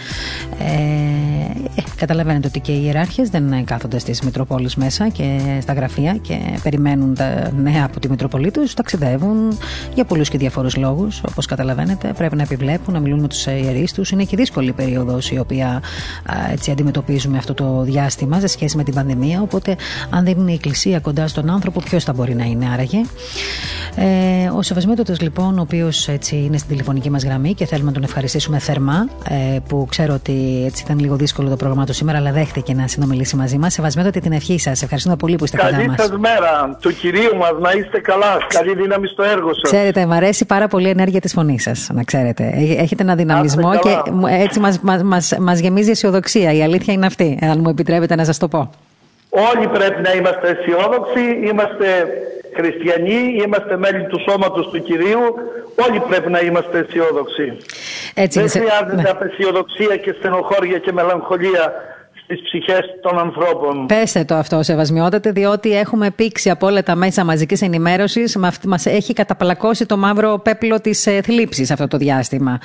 Καταλαβαίνετε ότι και οι ιεράρχες δεν κάθονται στις Μητροπόλεις μέσα και στα γραφεία και περιμένουν τα νέα από τη Μητροπολή τους, ταξιδεύουν για πολλούς και διαφόρους λόγους. Όπως καταλαβαίνετε, πρέπει να επιβλέπουν, να μιλούν με τους ιερείς τους. Είναι και δύσκολη η περίοδος η οποία έτσι αντιμετωπίζουμε αυτό το διάστημα σε σχέση με την πανδημία. Οπότε, αν δεν είναι η Εκκλησία κοντά στον άνθρωπο, ποιος θα μπορεί να είναι άραγε? Ο Σεβασμήτωτος, λοιπόν, ο οποίος είναι στην τηλεφωνική μας γραμμή και θέλουμε να τον ευχαριστήσουμε θερμά, που ξέρω ότι έτσι ήταν λίγο δύσκολο το πρόγραμμα του σήμερα, αλλά δέχτηκε να συνομιλήσει μαζί μας. Σεβασμήτωτε, την ευχή σας. Ευχαριστούμε πολύ που είστε κοντά μας. Καλή σας μέρα του Κυρίου μας, να είστε καλά. Καλή δύναμη στο έργο σας. Ξέρετε, μου αρέσει πάρα πολύ η ενέργεια της φωνής σας, να ξέρετε. Έχετε ένα δυναμισμό και έτσι μας γεμίζει αισιοδοξία. Η αλήθεια είναι αυτή, αν μου επιτρέπετε να σας το πω. Όλοι πρέπει να είμαστε αισιόδοξοι, είμαστε χριστιανοί, είμαστε μέλη του σώματος του Κυρίου, όλοι πρέπει να είμαστε αισιόδοξοι. Έτσι, δεν χρειάζεται απεσιοδοξία και στενοχώρια και μελαγχολία στις ψυχές των ανθρώπων. Πέστε το αυτό, Σεβασμιότατε, διότι έχουμε πήξει από όλα τα μέσα μαζικής ενημέρωσης. Μας έχει καταπλακώσει το μαύρο πέπλο της θλίψης αυτό το διάστημα.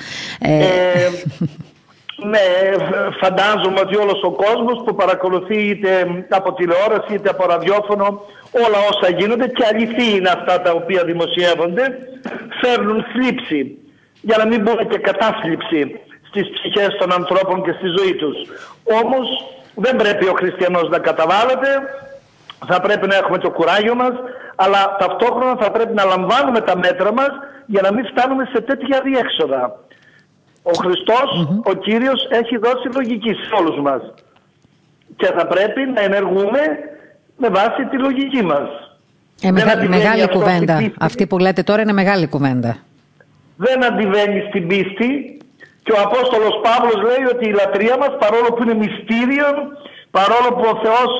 Ναι, φαντάζομαι ότι όλος ο κόσμος που παρακολουθεί είτε από τηλεόραση είτε από ραδιόφωνο όλα όσα γίνονται, και αληθή είναι αυτά τα οποία δημοσιεύονται, φέρνουν θλίψη, για να μην πούμε και κατάθλιψη, στις ψυχές των ανθρώπων και στη ζωή τους. Όμως δεν πρέπει ο χριστιανός να καταβάλλεται, θα πρέπει να έχουμε το κουράγιο μας, αλλά ταυτόχρονα θα πρέπει να λαμβάνουμε τα μέτρα μας για να μην φτάνουμε σε τέτοια διέξοδα. Ο Χριστός, ο Κύριος, έχει δώσει λογική σε όλους μας και θα πρέπει να ενεργούμε με βάση τη λογική μας. Μεγάλη κουβέντα. Αυτή που λέτε τώρα είναι μεγάλη κουβέντα. Δεν αντιβαίνει στην πίστη, και ο Απόστολος Παύλος λέει ότι η λατρεία μας, παρόλο που είναι μυστήριο, παρόλο που ο Θεός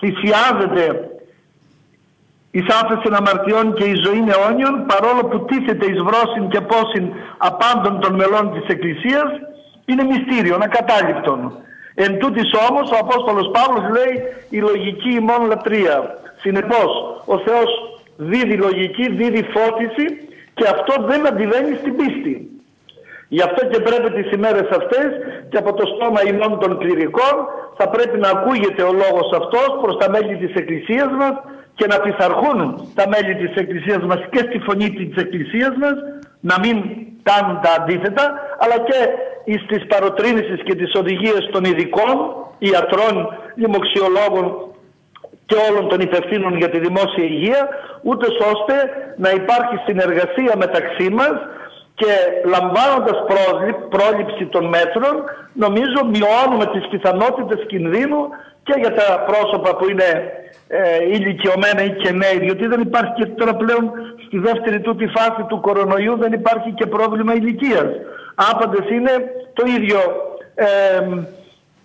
θυσιάζεται εις άφεσιν αμαρτιών και εις ζωήν αιώνιον, παρόλο που τίθεται εις βρόσιν και πόσιν απάντων των μελών της Εκκλησίας, είναι μυστήριον, ακατάληπτον. Εν τούτης όμως ο Απόστολος Παύλος λέει η λογική ημών λατρεία. Συνεπώς ο Θεός δίδει λογική, δίδει φώτιση, και αυτό δεν αντιβαίνει στην πίστη. Γι' αυτό και πρέπει τις ημέρες αυτές και από το στόμα ημών των κληρικών θα πρέπει να ακούγεται ο λόγος αυτός προς τα μέλη της Εκκλησίας μας, και να πειθαρχούν τα μέλη της Εκκλησίας μας και στη φωνή της Εκκλησίας μας, να μην κάνουν τα αντίθετα, αλλά και στις παροτρύνσεις και τις οδηγίες των ειδικών, ιατρών, λοιμοξιολόγων και όλων των υπευθύνων για τη δημόσια υγεία, ούτως ώστε να υπάρχει συνεργασία μεταξύ μας, και λαμβάνοντας πρόληψη των μέτρων, νομίζω μειώνουμε τις πιθανότητες κινδύνου και για τα πρόσωπα που είναι ηλικιωμένα ή και νέοι, διότι δεν υπάρχει και τώρα πλέον στη δεύτερη τούτη φάση του κορονοϊού, δεν υπάρχει και πρόβλημα ηλικίας. Άπαντες είναι το ίδιο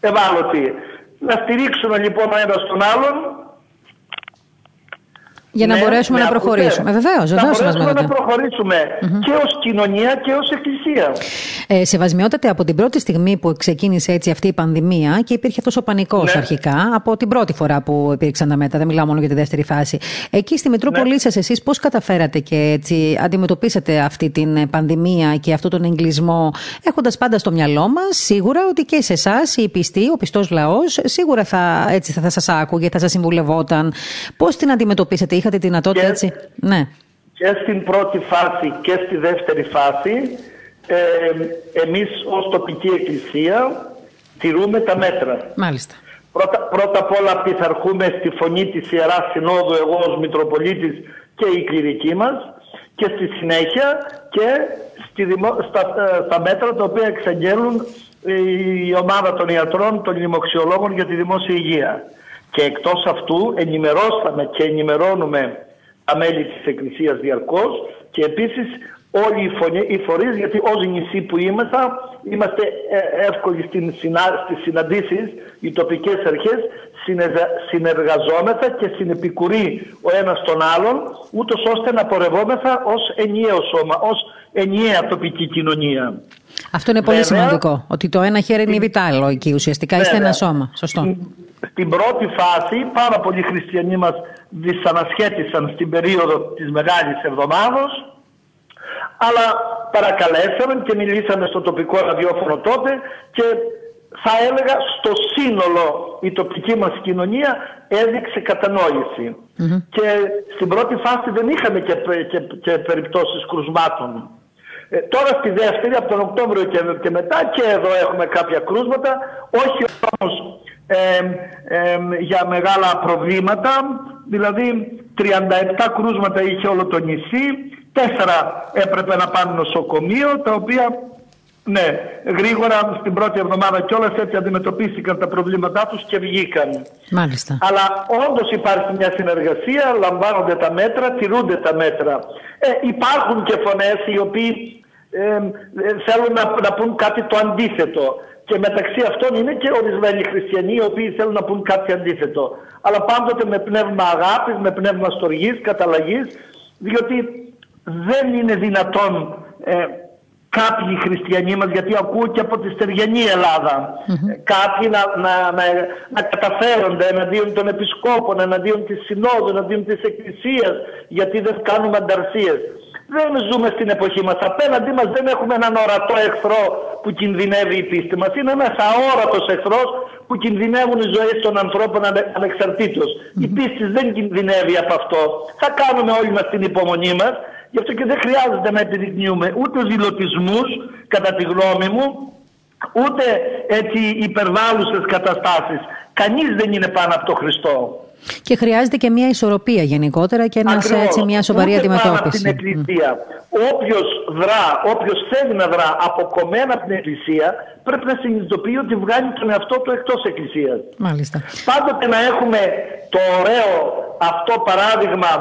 ευάλωτοι. Να στηρίξουμε λοιπόν ο ένας τον άλλον, για να μπορέσουμε να προχωρήσουμε. Βεβαίως, να προχωρήσουμε και ως κοινωνία και ως Εκκλησία. Σεβασμιότατε, από την πρώτη στιγμή που ξεκίνησε έτσι αυτή η πανδημία και υπήρχε αυτός ο πανικός αρχικά, από την πρώτη φορά που υπήρξαν τα μέτρα, δεν μιλάω μόνο για τη δεύτερη φάση. Εκεί στη Μητρόπολη σας, εσείς πώς καταφέρατε και έτσι αντιμετωπίσατε αυτή την πανδημία και αυτόν τον εγκλισμό, έχοντας πάντα στο μυαλό μας σίγουρα ότι και σε εσάς οι πιστοί, ο πιστός λαός, σίγουρα θα σας άκουγε, θα σας συμβουλευόταν. Πώς την αντιμετωπίσατε? Είχατε δυνατότητα έτσι? Ναι. Και στην πρώτη φάση και στη δεύτερη φάση εμείς ως τοπική εκκλησία τηρούμε τα μέτρα. Μάλιστα. Πρώτα απ' όλα πειθαρχούμε στη φωνή της Ιεράς Συνόδου, εγώ ως Μητροπολίτης και η κληρική μας, και στη συνέχεια και στα μέτρα τα οποία εξαγγέλουν η ομάδα των ιατρών, των λοιμοξιολόγων για τη δημόσια υγεία. Και εκτός αυτού ενημερώσαμε και ενημερώνουμε τα μέλη της Εκκλησίας διαρκώς, και επίσης όλοι οι φορείς, γιατί ως νησί που είμαστε εύκολοι στις συναντήσεις, οι τοπικές αρχές συνεργαζόμεθα και συνεπικουρεί ο ένας τον άλλον, ούτως ώστε να πορευόμεθα ως ενιαίο σώμα, ως ενιαία τοπική κοινωνία. Αυτό είναι πολύ σημαντικό, ότι το ένα χέρι είναι βιτάλο εκεί, ουσιαστικά είστε ένα σώμα. Σωστό. Στην πρώτη φάση πάρα πολλοί χριστιανοί μας δυσανασχέτησαν στην περίοδο της Μεγάλης Εβδομάδος, αλλά παρακαλέσαμε και μιλήσαμε στο τοπικό ραδιόφωνο τότε, και θα έλεγα στο σύνολο η τοπική μας κοινωνία έδειξε κατανόηση. Και στην πρώτη φάση δεν είχαμε και περιπτώσεις κρουσμάτων. Τώρα στη δεύτερη, από τον Οκτώβριο και μετά, και εδώ έχουμε κάποια κρούσματα, όχι όμως για μεγάλα προβλήματα, δηλαδή 37 κρούσματα είχε όλο το νησί, 4 έπρεπε να πάνε νοσοκομείο, τα οποία ναι, γρήγορα στην πρώτη εβδομάδα κιόλας έτσι αντιμετωπίστηκαν τα προβλήματά τους και βγήκαν. Μάλιστα. Αλλά όντως υπάρχει μια συνεργασία, λαμβάνονται τα μέτρα, τηρούνται τα μέτρα. Υπάρχουν και φωνές οι οποίοι θέλουν να πούν κάτι το αντίθετο. Και μεταξύ αυτών είναι και ορισμένοι χριστιανοί οι οποίοι θέλουν να πούν κάτι αντίθετο. Αλλά πάντοτε με πνεύμα αγάπης, με πνεύμα στοργής, καταλλαγής, διότι δεν είναι δυνατόν κάποιοι χριστιανοί μας, γιατί ακούω και από τη στεριανή Ελλάδα, κάποιοι να καταφέρονται εναντίον των επισκόπων, εναντίον της συνόδου, εναντίον της εκκλησίας, γιατί δεν κάνουμε ανταρσίες. Δεν ζούμε στην εποχή μας. Απέναντί μας δεν έχουμε έναν ορατό εχθρό που κινδυνεύει η πίστη μας. Είναι ένας αόρατος εχθρός που κινδυνεύουν οι ζωές των ανθρώπων ανεξαρτήτως. Η πίστη δεν κινδυνεύει από αυτό. Θα κάνουμε όλοι μας την υπομονή μας. Γι' αυτό και δεν χρειάζεται να επιδεικνύουμε ούτε ζηλωτισμούς, κατά τη γνώμη μου, ούτε έτσι υπερβάλλουσες καταστάσεις. Κανείς δεν είναι πάνω από τον Χριστό. Και χρειάζεται και μια ισορροπία γενικότερα και μια σοβαρή αντιμετώπιση. Όποιος δρά, όποιος θέλει να δρά αποκομμένα από την Εκκλησία, πρέπει να συνειδητοποιεί ότι βγάλει τον εαυτό του εκτός Εκκλησίας. Μάλιστα. Πάντοτε να έχουμε το ωραίο αυτό παράδειγμα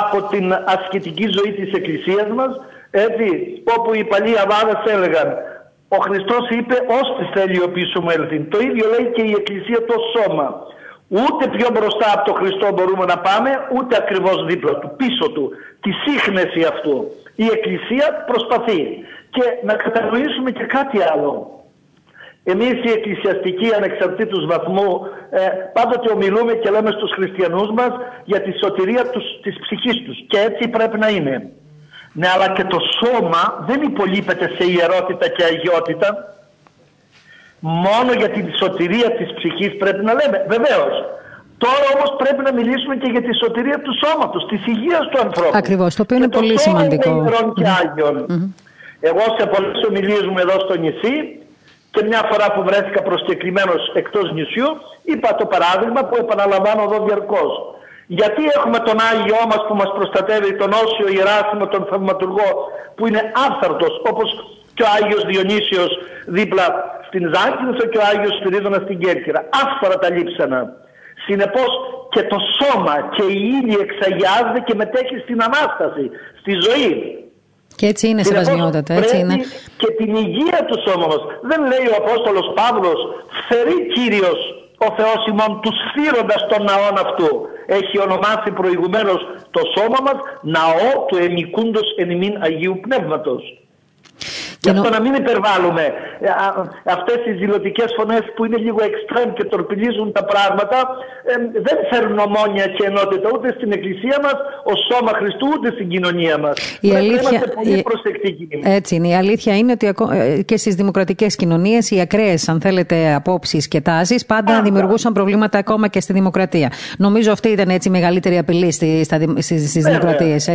από την ασκητική ζωή της Εκκλησίας μας, έτσι, όπου οι παλιοί αβάδες έλεγαν ο Χριστός είπε ως τη θέλει ο πίσω μου έλθει. Το ίδιο λέει και η Εκκλησία το σώμα. Ούτε πιο μπροστά από τον Χριστό μπορούμε να πάμε, ούτε ακριβώς δίπλα του, πίσω του. Τη σύχνεση αυτού. Η Εκκλησία προσπαθεί. Και να κατανοήσουμε και κάτι άλλο. Εμείς οι εκκλησιαστικοί ανεξαρτήτους βαθμού πάντοτε ομιλούμε και λέμε στους χριστιανούς μας για τη σωτηρία της ψυχής τους. Και έτσι πρέπει να είναι. Ναι, αλλά και το σώμα δεν υπολείπεται σε ιερότητα και αγιότητα. Μόνο για την σωτηρία της ψυχής πρέπει να λέμε, βεβαίως. Τώρα όμως πρέπει να μιλήσουμε και για τη σωτηρία του σώματος, της υγείας του ανθρώπου. Ακριβώς, το οποίο είναι και πολύ σημαντικό. Είναι υγρών και άγιον. Εγώ σε πολλές ομιλίες μου εδώ στο νησί και μια φορά που βρέθηκα προσκεκλημένος εκτός νησιού, είπα το παράδειγμα που επαναλαμβάνω εδώ διαρκώς. Γιατί έχουμε τον Άγιό μας που μας προστατεύει, τον Όσιο Γεράσιμο, τον Θαυματουργό, που είναι άφθαρτος, όπως και ο Άγιος Διονύσιος δίπλα στην Ζάκυνθο και ο Άγιος Σπυρίδωνα στην Κέρκυρα. Άσφαρα τα λείψανα. Συνεπώς και το σώμα και η ύλη εξαγιάζεται και μετέχει στην Ανάσταση, στη ζωή. Και έτσι είναι, σεβασμιότατα, έτσι είναι. Και την υγεία του σώματος. Δεν λέει ο Απόστολος Παύλος, φερεί Κύριος ο Θεός ημών τους φύροντας τον ναόν αυτού. Έχει ονομάσει προηγουμένως το σώμα μας ναό του εμικούντος εν ημίν Αγίου Πνεύματος. Γι' αυτό να μην υπερβάλλουμε αυτές οι ζηλωτικές φωνές που είναι λίγο εξτρέμ και τορπιλίζουν τα πράγματα, δεν φέρνουν ομόνια και ενότητα ούτε στην Εκκλησία μας, ως σώμα Χριστού, ούτε στην κοινωνία μας. Είμαστε πολύ προσεκτικοί. Έτσι είναι. Η αλήθεια είναι ότι και στις δημοκρατικές κοινωνίες οι ακραίες, αν θέλετε, απόψεις και τάσεις πάντα δημιουργούσαν προβλήματα ακόμα και στη δημοκρατία. Νομίζω αυτή ήταν έτσι η μεγαλύτερη απειλή στις δημοκρατίες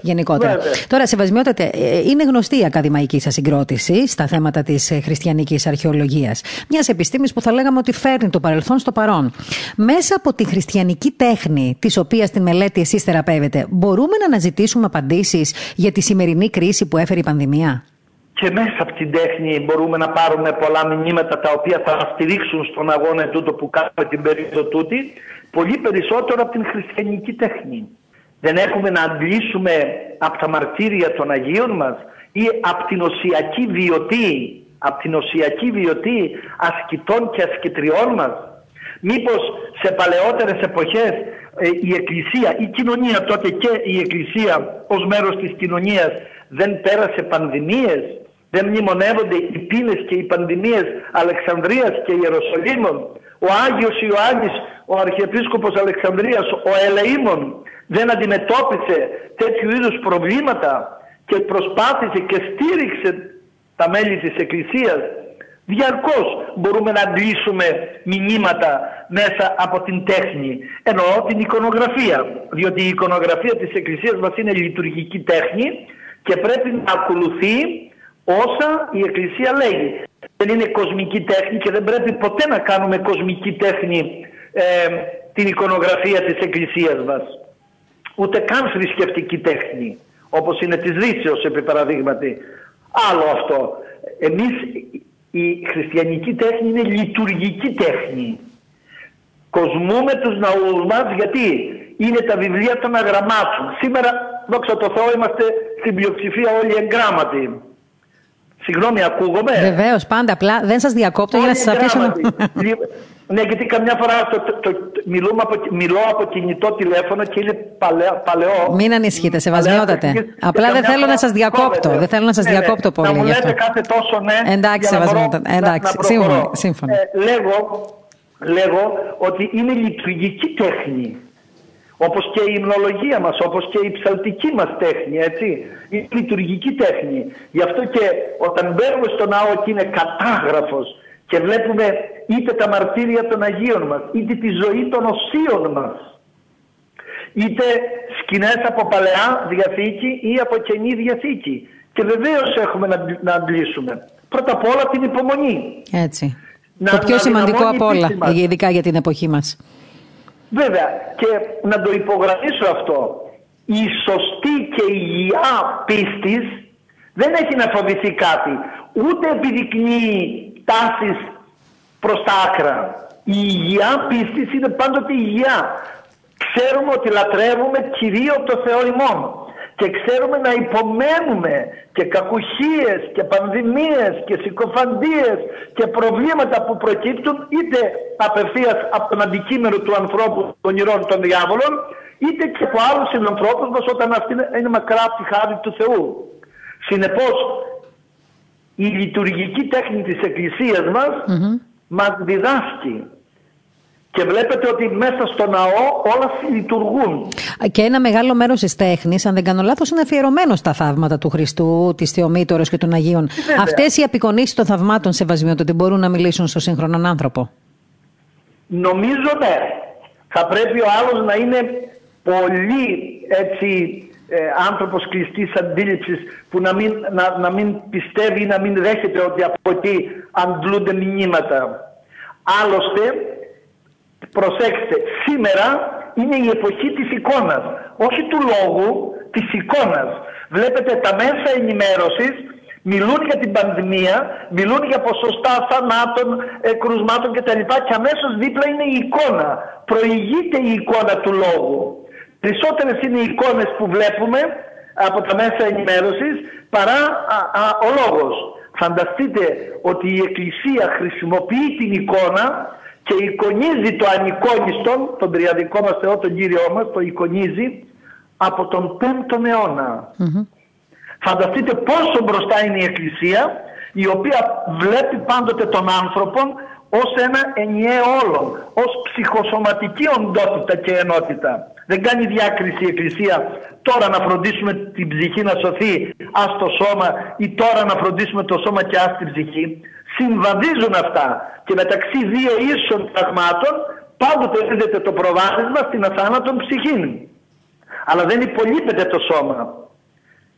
γενικότερα. Βέβαια. Τώρα, σεβασμιότατε, είναι γνωστή η ακαδημαϊκή σας συγκρότηση στα θέματα της χριστιανικής αρχαιολογίας. Μιας επιστήμης που θα λέγαμε ότι φέρνει το παρελθόν στο παρόν. Μέσα από τη χριστιανική τέχνη, της οποίας την μελέτη εσείς θεραπεύετε, μπορούμε να αναζητήσουμε απαντήσεις για τη σημερινή κρίση που έφερε η πανδημία. Και μέσα από την τέχνη μπορούμε να πάρουμε πολλά μηνύματα τα οποία θα μας στηρίξουν στον αγώνα ετούτο που κάνουμε την περίοδο τούτη, πολύ περισσότερο από την χριστιανική τέχνη. Δεν έχουμε να αντλήσουμε από τα μαρτύρια των Αγίων μας ή από την οσιακή βιωτή, ασκητών και ασκητριών μας. Μήπως σε παλαιότερες εποχές η Εκκλησία, η κοινωνία τότε και η Εκκλησία ως μέρος της κοινωνίας δεν πέρασε πανδημίες, δεν μνημονεύονται οι πείνες και οι πανδημίες Αλεξανδρίας και Ιεροσολύμων. Ο Άγιος Ιωάννης, ο Αρχιεπίσκοπος Αλεξανδρίας, ο Ελεήμων δεν αντιμετώπισε τέτοιου είδους προβλήματα και προσπάθησε και στήριξε τα μέλη της Εκκλησίας. Διαρκώς μπορούμε να αντλήσουμε μηνύματα μέσα από την τέχνη. Εννοώ την εικονογραφία, διότι η εικονογραφία της Εκκλησίας μας είναι λειτουργική τέχνη και πρέπει να ακολουθεί όσα η Εκκλησία λέγει. Δεν είναι κοσμική τέχνη και δεν πρέπει ποτέ να κάνουμε κοσμική τέχνη την εικονογραφία της Εκκλησίας μας. Ούτε καν θρησκευτική τέχνη, όπως είναι της Δύσεως επί παραδείγματι. Άλλο αυτό. Εμείς η χριστιανική τέχνη είναι λειτουργική τέχνη. Κοσμούμε τους ναούς μας γιατί είναι τα βιβλία των αγραμμάτων. Σήμερα, δόξα τω Θεώ, είμαστε στην πλειοψηφία όλοι εγγράμματοι. Συγγνώμη, ακούγομαι. Βεβαίως, πάντα απλά. Δεν σας διακόπτω για να σας αφήσω. Ναι, γιατί καμιά φορά μιλώ από κινητό τηλέφωνο και είναι παλαιό. Μην ανησυχείτε, σεβασμιότατε. Απλά δεν θέλω να σας διακόπτω. Δεν θέλω να σας διακόπτω πολύ. Να μου λέτε κάθε τόσο ναι. Εντάξει, σεβασμιότατε. Εντάξει, σύμφωνα. Λέγω ότι είναι λειτουργική τέχνη. Όπως και η υμνολογία μας, όπως και η ψαλτική μας τέχνη, έτσι. Είναι λειτουργική τέχνη. Γι' αυτό και όταν μπαίνουμε στο ναό και είναι κατάγραφος και βλέπουμε είτε τα μαρτύρια των Αγίων μας, είτε τη ζωή των οσίων μας, είτε σκηνές από Παλαιά Διαθήκη ή από Καινή Διαθήκη. Και βεβαίως έχουμε να αντλήσουμε. Πρώτα απ' όλα την υπομονή. Έτσι. Το πιο σημαντικό απ' όλα, ειδικά για την εποχή μας. Βέβαια, και να το υπογραμμίσω αυτό, η σωστή και υγιειά πίστης δεν έχει να φοβηθεί κάτι, ούτε επιδεικνύει τάσεις προς τα άκρα. Η υγιειά πίστης είναι πάντοτε υγιειά. Ξέρουμε ότι λατρεύουμε Κυρίο το Θεό ημών και ξέρουμε να υπομένουμε και κακουχίες και πανδημίες και συκοφαντίες και προβλήματα που προκύπτουν είτε απευθείας από τον αντικείμενο του ανθρώπου, των ηρών, των διάβολων, είτε και από άλλους συνανθρώπους μας όταν αυτή είναι μακρά από τη χάρη του Θεού. Συνεπώς, η λειτουργική τέχνη της Εκκλησίας μας μας διδάσκει. Και βλέπετε ότι μέσα στο ναό όλα λειτουργούν. Και ένα μεγάλο μέρος της τέχνης, αν δεν κάνω λάθος, είναι αφιερωμένο στα θαύματα του Χριστού, της Θεομήτωρος και των Αγίων. Βέβαια. Αυτές οι απεικονίσεις των θαυμάτων, σεβασμιότατε, μπορούν να μιλήσουν στον σύγχρονο άνθρωπο. Νομίζω ναι. Θα πρέπει ο άλλος να είναι πολύ έτσι, άνθρωπος κλειστής αντίληψης που να μην πιστεύει ή να μην δέχεται ότι από εκεί αντλούνται μηνύματα. Άλλωστε, προσέξτε, σήμερα είναι η εποχή της εικόνας, όχι του λόγου, της εικόνας. Βλέπετε τα μέσα ενημέρωσης μιλούν για την πανδημία, μιλούν για ποσοστά θανάτων, κρουσμάτων κτλ. Και αμέσως δίπλα είναι η εικόνα. Προηγείται η εικόνα του λόγου. Περισσότερες είναι οι εικόνες που βλέπουμε από τα μέσα ενημέρωσης παρά ο λόγος. Φανταστείτε ότι η Εκκλησία χρησιμοποιεί την εικόνα και εικονίζει το ανεικόνιστον, τον τριαδικό μας Θεό, τον Κύριό μας, το εικονίζει από τον 5ο αιώνα. Φανταστείτε πόσο μπροστά είναι η Εκκλησία, η οποία βλέπει πάντοτε τον άνθρωπο ως ένα ενιαίο όλον, ως ψυχοσωματική οντότητα και ενότητα. Δεν κάνει διάκριση η Εκκλησία τώρα να φροντίσουμε την ψυχή να σωθεί, ας το σώμα, ή τώρα να φροντίσουμε το σώμα και ας την ψυχή. Συμβαδίζουν αυτά και μεταξύ δύο ίσων πραγμάτων πάντοτε δίδεται το προβάδισμα στην αθάνατον ψυχήν. Αλλά δεν υπολείπεται το σώμα.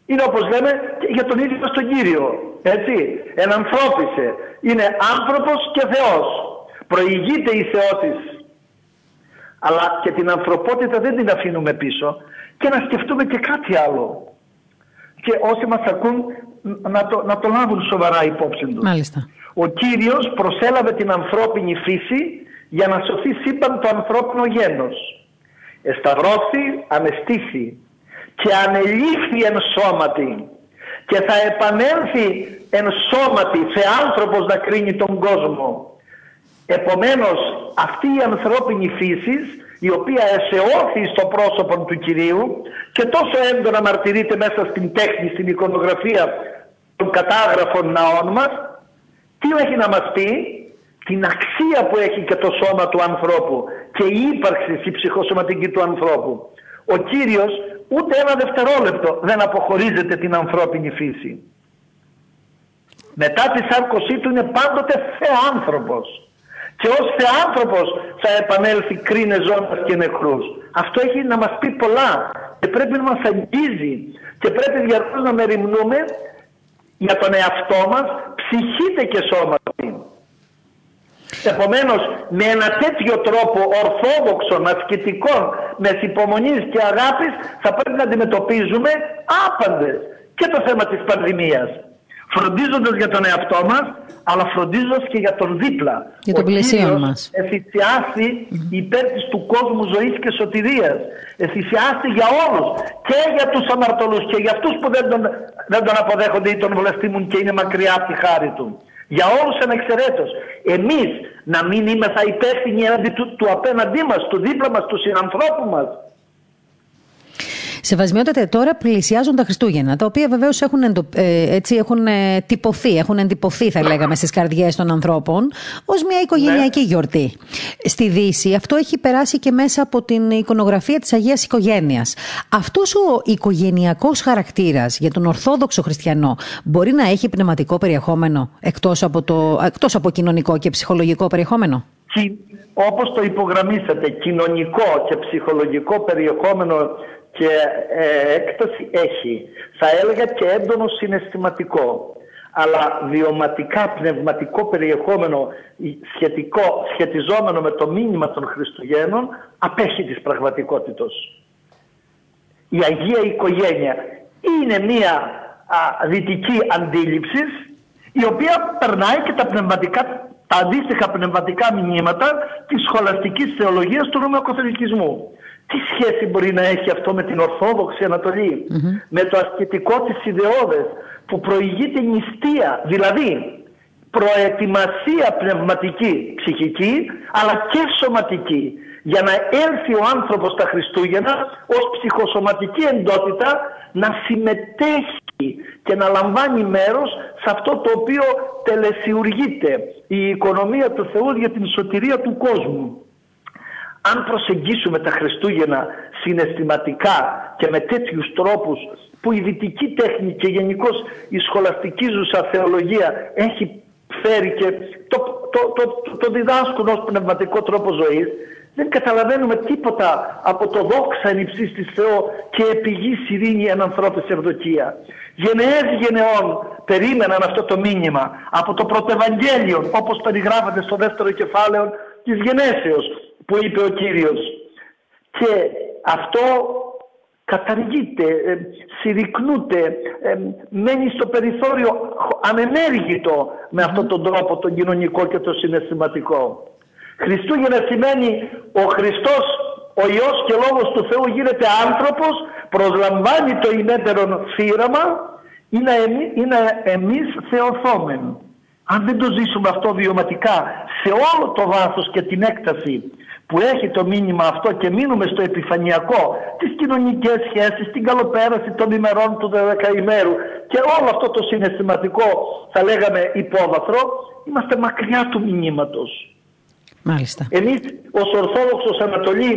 Είναι όπως λέμε για τον ίδιο στον Κύριο. Έτσι, ενανθρώπισε. Είναι άνθρωπος και Θεός. Προηγείται η θεότης. Αλλά και την ανθρωπότητα δεν την αφήνουμε πίσω. Και να σκεφτούμε και κάτι άλλο. Και όσοι μας ακούν να το λάβουν σοβαρά υπόψη τους. Μάλιστα. Ο Κύριος προσέλαβε την ανθρώπινη φύση για να σωθεί σύμπαν το ανθρώπινο γένος. Εσταυρώθη, ανεστήθη και ανελήφθη εν σώματι και θα επανέλθει εν σώματι σε άνθρωπος να κρίνει τον κόσμο. Επομένως αυτή η ανθρώπινη φύση, η οποία εσεώθη στο πρόσωπο του Κυρίου και τόσο έντονα μαρτυρείται μέσα στην τέχνη, στην εικονογραφία των κατάγραφων ναών μας, τι έχει να μας πει? Την αξία που έχει και το σώμα του ανθρώπου και η ύπαρξη, η ψυχοσωματική του ανθρώπου. Ο Κύριος ούτε ένα δευτερόλεπτο δεν αποχωρίζεται την ανθρώπινη φύση. Μετά τη σάρκωσή του είναι πάντοτε θεάνθρωπος. και ως θεάνθρωπος θα επανέλθει κρίνε ζώντας και νεκρούς. Αυτό έχει να μας πει πολλά και πρέπει να μας αγγίζει και πρέπει διαρκώς να μεριμνούμε για τον εαυτό μας, ψυχείτε και σώματι. Επομένως, με ένα τέτοιο τρόπο ορθόδοξων, ασκητικών, με υπομονής και αγάπης θα πρέπει να αντιμετωπίζουμε άπαντες και το θέμα της πανδημίας. Φροντίζοντας για τον εαυτό μας, αλλά φροντίζοντας και για τον δίπλα. Για τον πλησίον μας. Εφησιάσει υπέρ της του κόσμου ζωής και σωτηρίας. Εφησιάσει για όλους και για τους αμαρτωλούς και για αυτούς που δεν τον αποδέχονται ή τον βλαστήμουν και είναι μακριά από τη χάρη του. Για όλους ανεξαιρέτως. Εμείς να μην είμαστε υπεύθυνοι έναντι του απέναντί μας, του δίπλα μας, του συνανθρώπου μας. Σεβασμιότατε, τώρα πλησιάζουν τα Χριστούγεννα, τα οποία βεβαίως έχουν εντυπωθεί, θα λέγαμε, στις καρδιές των ανθρώπων, ως μια οικογενειακή γιορτή. Στη Δύση αυτό έχει περάσει και μέσα από την εικονογραφία της Αγίας Οικογένειας. Αυτός ο οικογενειακός χαρακτήρας για τον Ορθόδοξο χριστιανό μπορεί να έχει πνευματικό περιεχόμενο, εκτός από κοινωνικό και ψυχολογικό περιεχόμενο. Όπως το υπογραμμίσατε, κοινωνικό και ψυχολογικό περιεχόμενο και έκταση έχει, θα έλεγα και έντονο συναισθηματικό, αλλά βιωματικά πνευματικό περιεχόμενο σχετιζόμενο με το μήνυμα των Χριστουγέννων απέχει της πραγματικότητος. Η Αγία Οικογένεια είναι μία δυτική αντίληψη η οποία περνάει και τα αντίστοιχα πνευματικά μηνύματα της σχολαστικής θεολογίας του ρωμαϊκοκαθολικισμού. Τι σχέση μπορεί να έχει αυτό με την Ορθόδοξη Ανατολή, με το ασκητικό της ιδεώδες που προηγείται νηστεία, δηλαδή προετοιμασία πνευματική, ψυχική, αλλά και σωματική, για να έλθει ο άνθρωπος τα Χριστούγεννα ως ψυχοσωματική εντότητα να συμμετέχει και να λαμβάνει μέρος σε αυτό το οποίο τελεσιουργείται η οικονομία του Θεού για την σωτηρία του κόσμου. Αν προσεγγίσουμε τα Χριστούγεννα συναισθηματικά και με τέτοιους τρόπους που η δυτική τέχνη και γενικώς η σχολαστική ζούσα θεολογία έχει φέρει και το διδάσκουν ως πνευματικό τρόπο ζωής, δεν καταλαβαίνουμε τίποτα από το δόξα εν υψίστης της Θεό και επί γης ειρήνη εν ανθρώπης ευδοκία. Γενναίες γενεών περίμεναν αυτό το μήνυμα από το Πρωτοευαγγέλιο, όπως περιγράφεται στο δεύτερο κεφάλαιο της Γενέσεως, που είπε ο Κύριος. Και αυτό καταργείται, συρρυκνούται, μένει στο περιθώριο ανενέργητο με αυτόν τον τρόπο, τον κοινωνικό και το συναισθηματικό. Χριστούγεννα σημαίνει ο Χριστός, ο Υιός και Λόγος του Θεού γίνεται άνθρωπος, προσλαμβάνει το ημέτερον θύραμα, είναι εμείς θεοθόμεν. Αν δεν το ζήσουμε αυτό βιωματικά σε όλο το βάθος και την έκταση που έχει το μήνυμα αυτό και μείνουμε στο επιφανειακό, τις κοινωνικές σχέσεις, την καλοπέραση των ημερών του δεκαημέρου και όλο αυτό το συναισθηματικό, θα λέγαμε, υπόβαθρο, είμαστε μακριά του μηνύματος. Μάλιστα. Εμείς ως Ορθόδοξος Ανατολή,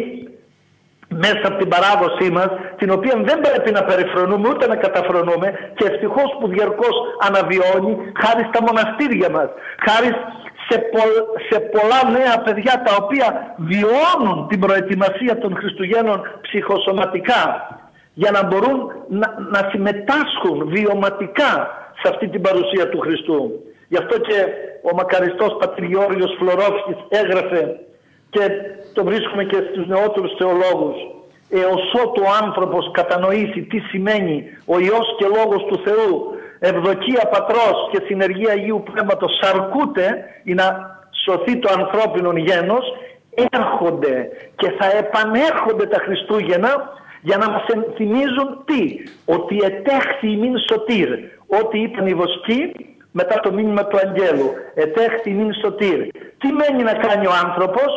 μέσα από την παράδοσή μας, την οποία δεν πρέπει να περιφρονούμε ούτε να καταφρονούμε και ευτυχώς που διαρκώς αναβιώνει, χάρη στα μοναστήρια μας, χάρη σε πολλά νέα παιδιά τα οποία βιώνουν την προετοιμασία των Χριστουγέννων ψυχοσωματικά, για να μπορούν να συμμετάσχουν βιωματικά σε αυτή την παρουσία του Χριστού. Γι' αυτό και ο μακαριστός πατήρ Γεώργιος Φλωρόφσκης έγραφε, και το βρίσκουμε και στους νεότερους θεολόγους, «Εως ότου ο άνθρωπος κατανοήσει τι σημαίνει ο Υιός και Λόγος του Θεού, ευδοκία Πατρός και συνεργία Αγίου Πνεύματος σαρκούται ή να σωθεί το ανθρώπινο γένος», έρχονται και θα επανέρχονται τα Χριστούγεννα για να μας θυμίζουν τι, ότι «ετέχθη ημίν σωτήρ», ότι ήταν οι βοσκοί μετά το μήνυμα του Αγγέλου, «ετέχθη ημίν σωτήρ». Τι μένει να κάνει ο άνθρωπος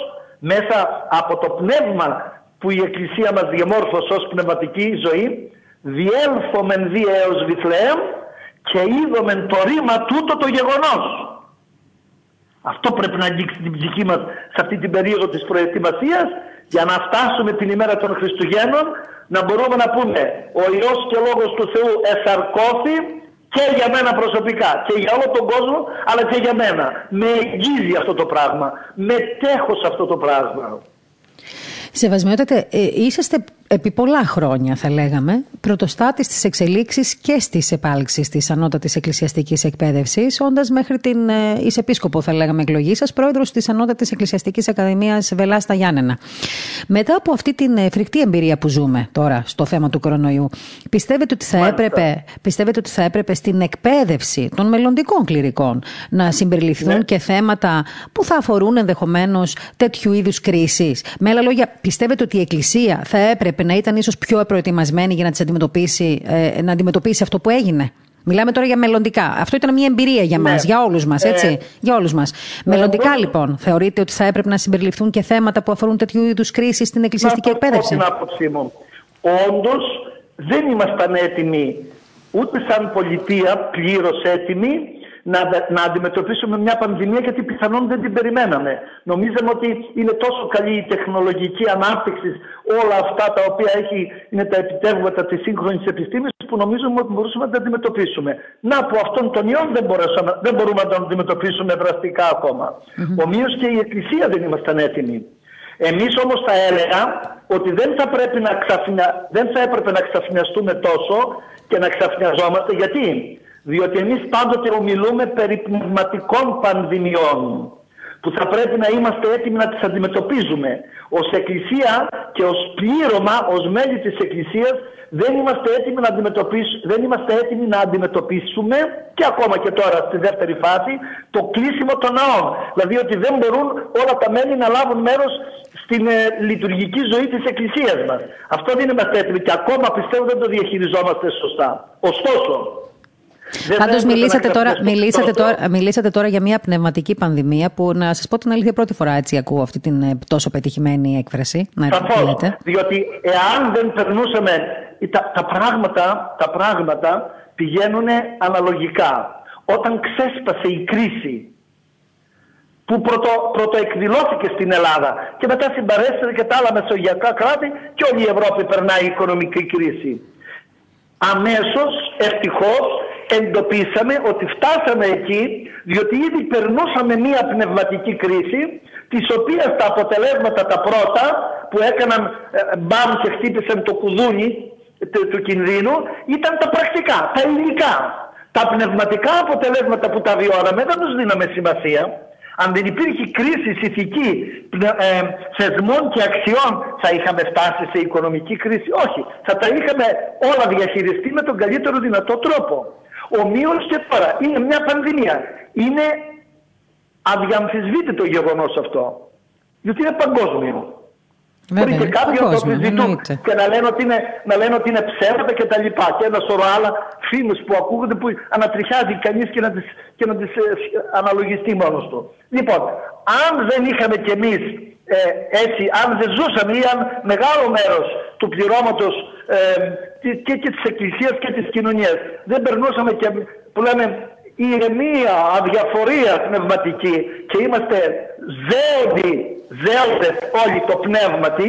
μέσα από το πνεύμα που η Εκκλησία μας διαμόρφωσε ως πνευματική ζωή, «διέλθομεν δι έως Βιθλεέμ και είδομεν το ρήμα τούτο το γεγονός». Αυτό πρέπει να αγγίξει την ψυχή μας σε αυτή την περίοδο της προετοιμασίας, για να φτάσουμε την ημέρα των Χριστουγέννων να μπορούμε να πούμε «ο Υιός και Λόγος του Θεού εσαρκώθη και για μένα προσωπικά και για όλο τον κόσμο, αλλά και για μένα. Με εγγύζει αυτό το πράγμα, μετέχω σε αυτό το πράγμα. Σεβασμιότατε, είσαστε επί πολλά χρόνια, θα λέγαμε, πρωτοστάτης στις εξελίξεις και στις επάλξεις της ανώτατης εκκλησιαστικής εκπαίδευσης, όντας μέχρι την εις επίσκοπο, θα λέγαμε, εκλογή σας, πρόεδρος της Ανώτατης Εκκλησιαστικής Ακαδημίας Βελά στα Γιάννενα. Μετά από αυτή την φρικτή εμπειρία που ζούμε τώρα στο θέμα του κορονοϊού, πιστεύετε ότι θα έπρεπε στην εκπαίδευση των μελλοντικών κληρικών να συμπεριληφθούν και θέματα που θα αφορούν ενδεχομένως τέτοιου είδους κρίσεις? Με άλλα λόγια, πιστεύετε ότι η Εκκλησία θα έπρεπε να ήταν ίσως πιο προετοιμασμένη για να τις αντιμετωπίσει, να αντιμετωπίσει αυτό που έγινε? Μιλάμε τώρα για μελλοντικά. Αυτό ήταν μια εμπειρία για μας, για όλους μας, έτσι. Για όλους μας. Μελλοντικά, λοιπόν, θεωρείτε ότι θα έπρεπε να συμπεριληφθούν και θέματα που αφορούν τέτοιου είδους κρίσεις στην εκκλησιαστική εκπαίδευση? Αυτή είναι η άποψή μου. Όντως, δεν ήμασταν έτοιμοι, ούτε σαν πολιτεία πλήρως έτοιμοι, να αντιμετωπίσουμε μια πανδημία, γιατί πιθανόν δεν την περιμέναμε. Νομίζαμε ότι είναι τόσο καλή η τεχνολογική ανάπτυξη, όλα αυτά τα οποία είναι τα επιτεύγματα της σύγχρονης επιστήμης, που νομίζουμε ότι μπορούσαμε να τα αντιμετωπίσουμε. Να, που αυτόν τον ιό δεν μπορούμε να τον αντιμετωπίσουμε δραστικά ακόμα. Ομοίως και η Εκκλησία δεν ήμασταν έτοιμοι. Εμείς όμως θα έλεγα ότι δεν θα έπρεπε να ξαφνιαστούμε τόσο και να ξαφνιαζόμαστε. Γιατί? Διότι εμείς πάντοτε ομιλούμε περί πνευματικών πανδημιών, που θα πρέπει να είμαστε έτοιμοι να τις αντιμετωπίζουμε. Ως Εκκλησία και ως πλήρωμα, ως μέλη της Εκκλησίας, δεν είμαστε έτοιμοι να αντιμετωπίσουμε, και ακόμα και τώρα στη δεύτερη φάση, το κλείσιμο των ναών. Δηλαδή ότι δεν μπορούν όλα τα μέλη να λάβουν μέρος στην λειτουργική ζωή της Εκκλησίας μας. Αυτό δεν είμαστε έτοιμοι και ακόμα πιστεύω δεν το διαχειριζόμαστε σωστά. Ωστόσο, πάντως μιλήσατε τώρα για μια πνευματική πανδημία που, να σας πω την αλήθεια, πρώτη φορά έτσι ακούω αυτή την τόσο πετυχημένη έκφραση. Καθώς, διότι εάν δεν περνούσαμε, τα πράγματα πηγαίνουν αναλογικά. Όταν ξέσπασε η κρίση που πρωτοεκδηλώθηκε στην Ελλάδα και μετά συμπαρέστηκε και τα άλλα μεσογειακά κράτη και όλη η Ευρώπη περνάει η οικονομική κρίση, αμέσως, ευτυχώς, εντοπίσαμε ότι φτάσαμε εκεί, διότι ήδη περνούσαμε μία πνευματική κρίση, της οποίας τα αποτελέσματα τα πρώτα που έκαναν μπαμ και χτύπησαν το κουδούνι του κινδύνου ήταν τα πρακτικά, τα υλικά. Τα πνευματικά αποτελέσματα που τα βιώναμε δεν τους δίναμε σημασία. Αν δεν υπήρχε κρίση ηθική, θεσμών και αξιών, θα είχαμε φτάσει σε οικονομική κρίση? Όχι, θα τα είχαμε όλα διαχειριστεί με τον καλύτερο δυνατό τρόπο. Ομοίως και τώρα είναι μια πανδημία. Είναι αδιαμφισβήτητο γεγονός αυτό, διότι είναι παγκόσμιο. Μπορεί και κάποιοι να το αμφισβητούν και να λένε ότι είναι ψέματα και τα λοιπά, και ένα σωρό άλλα φήμες που ακούγονται, που ανατριχιάζει κανείς και να τις αναλογιστεί μόνος του. Λοιπόν, αν δεν είχαμε κι εμείς έτσι, αν δεν ζούσαμε ή αν μεγάλο μέρος του πληρώματος και της Εκκλησίας και της κοινωνίας δεν περνούσαμε, και που λέμε ηρεμία, αδιαφορία πνευματική, και είμαστε ζέοντες όλοι το πνεύματι,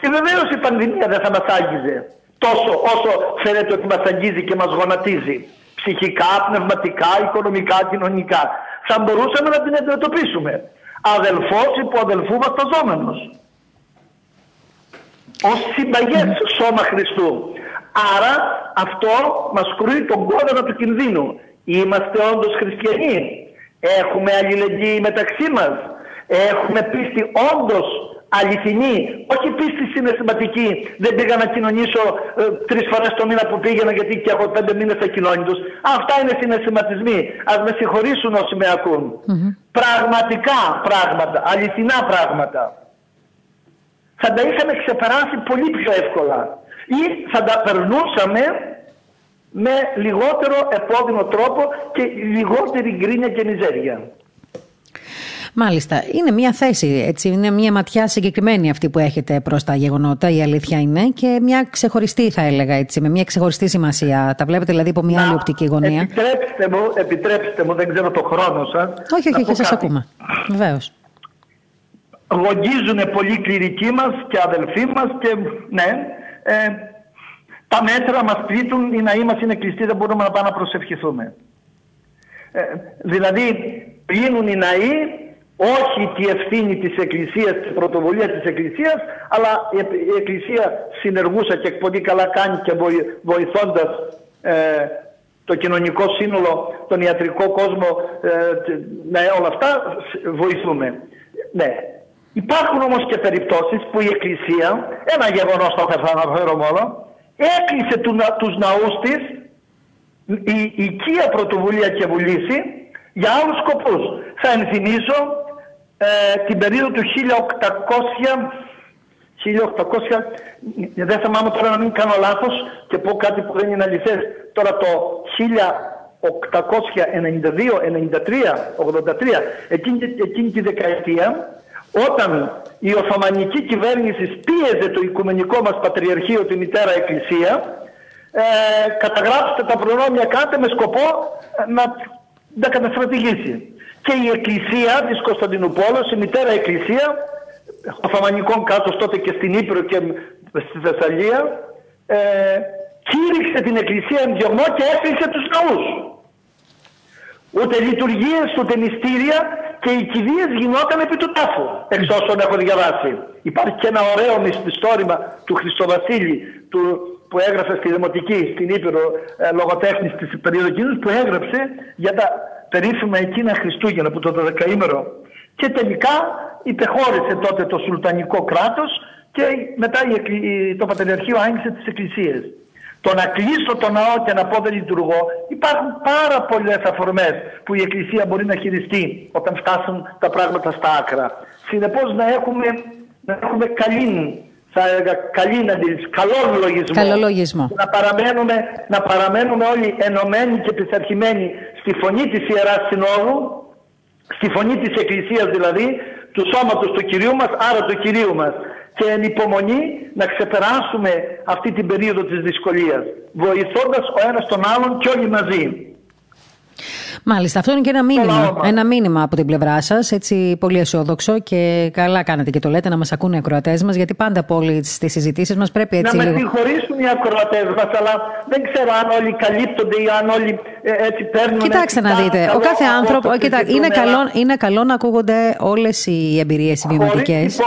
και βεβαίως η πανδημία δεν θα μας άγγιζε τόσο όσο φαίνεται ότι μας αγγίζει και μας γονατίζει ψυχικά, πνευματικά, οικονομικά, κοινωνικά. Θα μπορούσαμε να την αντιμετωπίσουμε αδελφός υποαδελφού βασταζόμενος, ως συμπαγές σώμα Χριστού. Άρα αυτό μας κρούει τον κόδωνα του κινδύνου. Είμαστε όντως χριστιανοί, έχουμε αλληλεγγύη μεταξύ μας, έχουμε πίστη όντως αληθινή, όχι πίστη συναισθηματική. Δεν πήγα να κοινωνήσω τρεις φορές το μήνα που πήγαινα, γιατί και έχω 5 μήνες ακοινώνητος. Αυτά είναι συναισθηματισμοί. Ας με συγχωρήσουν όσοι με ακούν. Πραγματικά πράγματα, αληθινά πράγματα. Θα τα είχαμε ξεπεράσει πολύ πιο εύκολα ή θα τα περνούσαμε με λιγότερο επώδυνο τρόπο και λιγότερη γκρίνια και μιζέρια. Μάλιστα. Είναι μια θέση, έτσι, είναι μια ματιά συγκεκριμένη αυτή που έχετε προς τα γεγονότα, η αλήθεια είναι, και μια ξεχωριστή, θα έλεγα, έτσι, με μια ξεχωριστή σημασία. Τα βλέπετε δηλαδή από μια άλλη οπτική γωνία. Επιτρέψτε μου, δεν ξέρω το χρόνο σας. Όχι, σας ακούμε. Βεβαίως. Γογγίζουν πολλοί κληρικοί μας και αδελφοί μας και ναι, τα μέτρα μας πλήττουν ή να είμαστε είναι κλειστοί, δεν μπορούμε να πάμε να προσευχηθούμε. Δηλαδή πλύνουν οι ναοί, όχι τη ευθύνη της Εκκλησίας, τη πρωτοβουλία της Εκκλησίας, αλλά η Εκκλησία συνεργούσα και πολύ καλά κάνει και βοηθώντας το κοινωνικό σύνολο, τον ιατρικό κόσμο, όλα αυτά βοηθούμε. Ναι. Υπάρχουν όμως και περιπτώσεις που η Εκκλησία, ένα γεγονός το θα αναφέρω μόνο, έκλεισε τους ναούς της, η οικία πρωτοβουλία και βουλήση, για άλλους σκοπούς. Θα ενθυμίσω την περίοδο του 1800, δεν θυμάμαι τώρα να μην κάνω λάθος και πω κάτι που δεν είναι αληθές, τώρα το 1892, 93, 83, εκείνη τη δεκαετία, όταν η Οθωμανική κυβέρνηση πίεζε το οικουμενικό μας πατριαρχείο, τη μητέρα Εκκλησία, καταγράψτε τα προνόμια κάτε με σκοπό να καταστρατηγήσει. Και η Εκκλησία της Κωνσταντινούπολης, η μητέρα Εκκλησία, Οθωμανικών κάτω τότε και στην Ήπειρο και στη Θεσσαλία, κήρυξε την Εκκλησία εν διωγμό και έκλεισε τους ναούς. Ούτε λειτουργίες, ούτε νηστήρια και οι κηδείες γινόταν επί του τάφου, εξ όσων έχω διαβάσει. Υπάρχει και ένα ωραίο μυθιστόρημα του Χριστοβασίλη, που έγραφε στη Δημοτική, στην Ήπειρο, λογοτέχνης της περίοδου εκείνης, που έγραψε για τα περίφημα εκείνα Χριστούγεννα, που το δεκαήμερο. Και τελικά υπεχώρησε τότε το Σουλτανικό κράτος και μετά το Πατριαρχείο άνοιξε τις εκκλησίες. Το να κλείσω το ναό και να πω δεν λειτουργώ, υπάρχουν πάρα πολλές αφορμές που η Εκκλησία μπορεί να χειριστεί όταν φτάσουν τα πράγματα στα άκρα. Συνεπώς να έχουμε καλή αντίληψη, καλό λογισμό. Να παραμένουμε όλοι ενωμένοι και πειθαρχημένοι στη φωνή της Ιεράς Συνόδου, στη φωνή της Εκκλησίας δηλαδή, του σώματος του Κυρίου μας, άρα του Κυρίου μας. Και εν υπομονή να ξεπεράσουμε αυτή την περίοδο της δυσκολίας, βοηθώντας ο ένας τον άλλον και όλοι μαζί. Μάλιστα, αυτό είναι και ένα μήνυμα από την πλευρά σας, έτσι πολύ αισιόδοξο, και καλά κάνετε και το λέτε, να μας ακούνε οι ακροατές μας, γιατί πάντα από όλες τις συζητήσεις μας πρέπει έτσι να με συγχωρήσουν οι ακροατές μας, αλλά δεν ξέρω αν όλοι καλύπτονται ή αν όλοι έτσι παίρνουν. Κοιτάξτε να δείτε, ο κάθε άνθρωπος, είναι καλό να ακούγονται όλες οι εμπειρίες συμβιωματικές.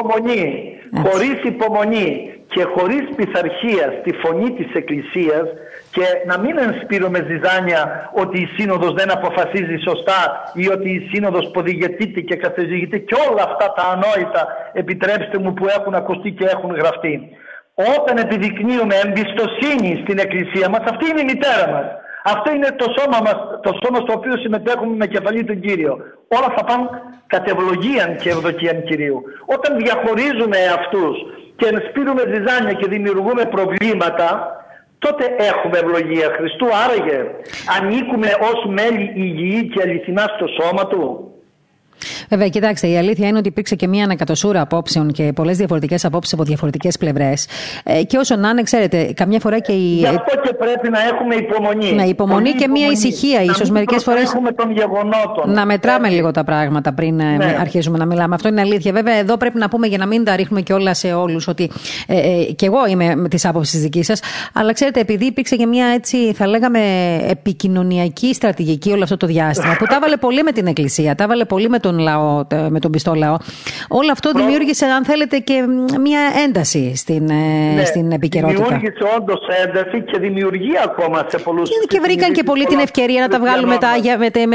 Χωρίς υπομονή και χωρίς πειθαρχία στη φωνή της Εκκλησίας, και να μην ενσπείρουμε ζυζάνια ότι η Σύνοδος δεν αποφασίζει σωστά ή ότι η Σύνοδος ποδηγετείται και καθεζηγείται και όλα αυτά τα ανόητα, επιτρέψτε μου, που έχουν ακουστεί και έχουν γραφτεί. Όταν επιδεικνύουμε εμπιστοσύνη στην Εκκλησία μας, αυτή είναι η μητέρα μας. Αυτό είναι το σώμα μας, το σώμα στο οποίο συμμετέχουμε με κεφαλή τον Κύριο. Όλα θα πάνε κατ' ευλογίαν και ευδοκίαν Κυρίου. Όταν διαχωρίζουμε αυτούς και ενσπείρουμε ζυζάνια και δημιουργούμε προβλήματα, τότε έχουμε ευλογία Χριστού. Άραγε ανήκουμε ως μέλη υγιή και αληθινά στο σώμα του. Βέβαια, κοιτάξτε, η αλήθεια είναι ότι υπήρξε και μια ανακατοσούρα απόψεων και πολλές διαφορετικές απόψεις από διαφορετικές πλευρές. Και όσο να είναι, ξέρετε, καμιά φορά και η. Γι' αυτό και πρέπει να έχουμε υπομονή. Να υπομονή και μια ησυχία, ίσως μερικές φορές. Να μετράμε λίγο τα πράγματα πριν αρχίσουμε να μιλάμε. Αυτό είναι αλήθεια. Βέβαια, εδώ πρέπει να πούμε, για να μην τα ρίχνουμε και όλα σε όλους, ότι κι εγώ είμαι της άποψης δικής σας. Αλλά ξέρετε, επειδή υπήρξε και μια έτσι, θα λέγαμε, επικοινωνιακή στρατηγική όλο αυτό το διάστημα, που τα έβαλε πολύ με την Εκκλησία, τα έβαλε πολύ με τον πιστό λαό. Όλο αυτό δημιούργησε, αν θέλετε, και μια ένταση στην επικαιρότητα. Δημιούργησε όντως ένταση και δημιουργία ακόμα σε πολλούς. Και βρήκαν και πολλοί την ευκαιρία να τα βγάλουν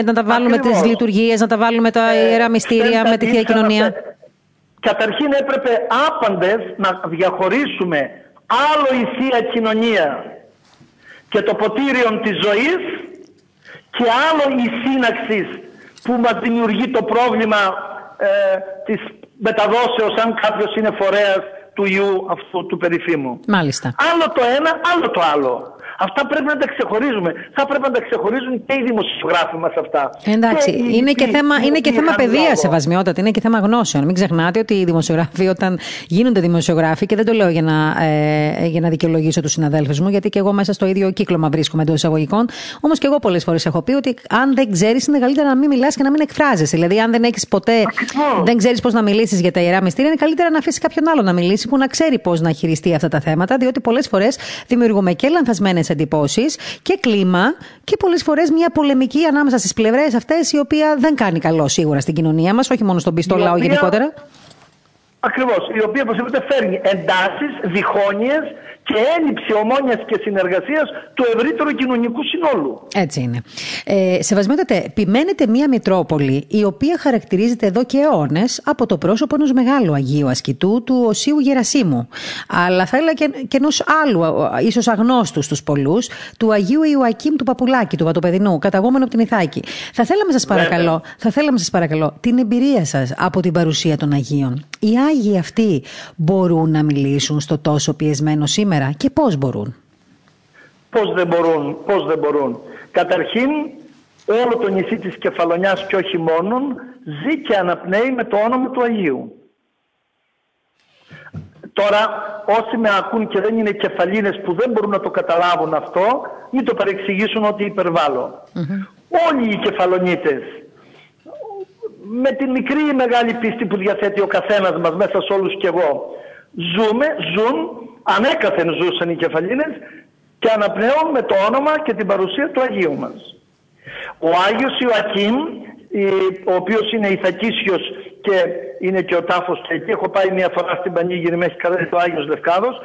να τα βάλουμε τις λειτουργίες, να τα βάλουμε τα ιερά μυστήρια με τη Θεία Κοινωνία. Καταρχήν έπρεπε άπαντες να διαχωρίσουμε άλλο η Θεία Κοινωνία και το ποτήριον της ζωής και άλλο η σύναξης που μας δημιουργεί το πρόβλημα της μεταδόσεως, αν κάποιος είναι φορέας του ιού αυτού του περίφημου. Μάλιστα. Άλλο το ένα, άλλο το άλλο. Αυτά πρέπει να τα ξεχωρίζουμε. Θα πρέπει να τα ξεχωρίζουν και οι δημοσιογράφοι μας αυτά. Εντάξει, και είναι και θέμα παιδείας, σεβασμιότατη, είναι και θέμα γνώσεων. Μην ξεχνάτε ότι οι δημοσιογράφοι, όταν γίνονται δημοσιογράφοι, και δεν το λέω για να δικαιολογήσω τους συναδέλφους μου, γιατί και εγώ μέσα στο ίδιο κύκλωμα βρίσκομαι εντός εισαγωγικών. Όμως και εγώ πολλές φορές έχω πει ότι αν δεν ξέρεις, είναι καλύτερα να μην μιλάς και να μην εκφράζεσαι. Δηλαδή, αν δεν έχεις ποτέ, δεν ξέρεις πώς να μιλήσεις για τα ιερά μυστήρια, είναι καλύτερα να αφήσεις κάποιον άλλο να μιλήσει που να ξέρει πώς να χειριστεί αυτά τα θέματα, διότι πολλές φορές δημιουργούμε και λανθασμένες εντυπώσεις και κλίμα και πολλές φορές μια πολεμική ανάμεσα στις πλευρές αυτές, η οποία δεν κάνει καλό σίγουρα στην κοινωνία μας, όχι μόνο στον πιστό λαό γενικότερα. Ακριβώς, η οποία, όπως είπατε, φέρνει εντάσεις, διχόνοιες και έλλειψη ομόνοιας και συνεργασίας του ευρύτερου κοινωνικού συνόλου. Έτσι είναι. Σεβασμιότατε, επιμένετε μία Μητρόπολη, η οποία χαρακτηρίζεται εδώ και αιώνες από το πρόσωπο ενός μεγάλου Αγίου Ασκητού, του Οσίου Γερασίμου, αλλά θα έλεγα και ενός άλλου, ίσως αγνώστου στους πολλούς, του Αγίου Ιωακίμ του Παπουλάκη, του Βατοπεδινού, καταγόμενο από την Ιθάκη. Θα θέλαμε σας παρακαλώ την εμπειρία σας από την παρουσία των Αγίων. Οι Άγιοι αυτοί μπορούν να μιλήσουν στο τόσο πιεσμένο σήμερα και πώς μπορούν? Πώς δεν μπορούν. Καταρχήν, όλο το νησί της Κεφαλονιάς και όχι μόνον ζει και αναπνέει με το όνομα του Αγίου. Τώρα, όσοι με ακούν και δεν είναι κεφαλίνες που δεν μπορούν να το καταλάβουν αυτό, μην το παρεξηγήσουν ότι υπερβάλλω. Όλοι οι Κεφαλονίτες, με τη μικρή ή μεγάλη πίστη που διαθέτει ο καθένας μας, μέσα σε όλους και εγώ, ανέκαθεν ζούσαν οι κεφαλίνες και αναπνέουν με το όνομα και την παρουσία του Αγίου μας. Ο Άγιος Ιωακίμ, ο οποίος είναι Ιθακίσιος και είναι και ο τάφος του εκεί, έχω πάει μια φορά στην Πανήγυρη, με έχει καλέσει το Άγιος Λευκάδος.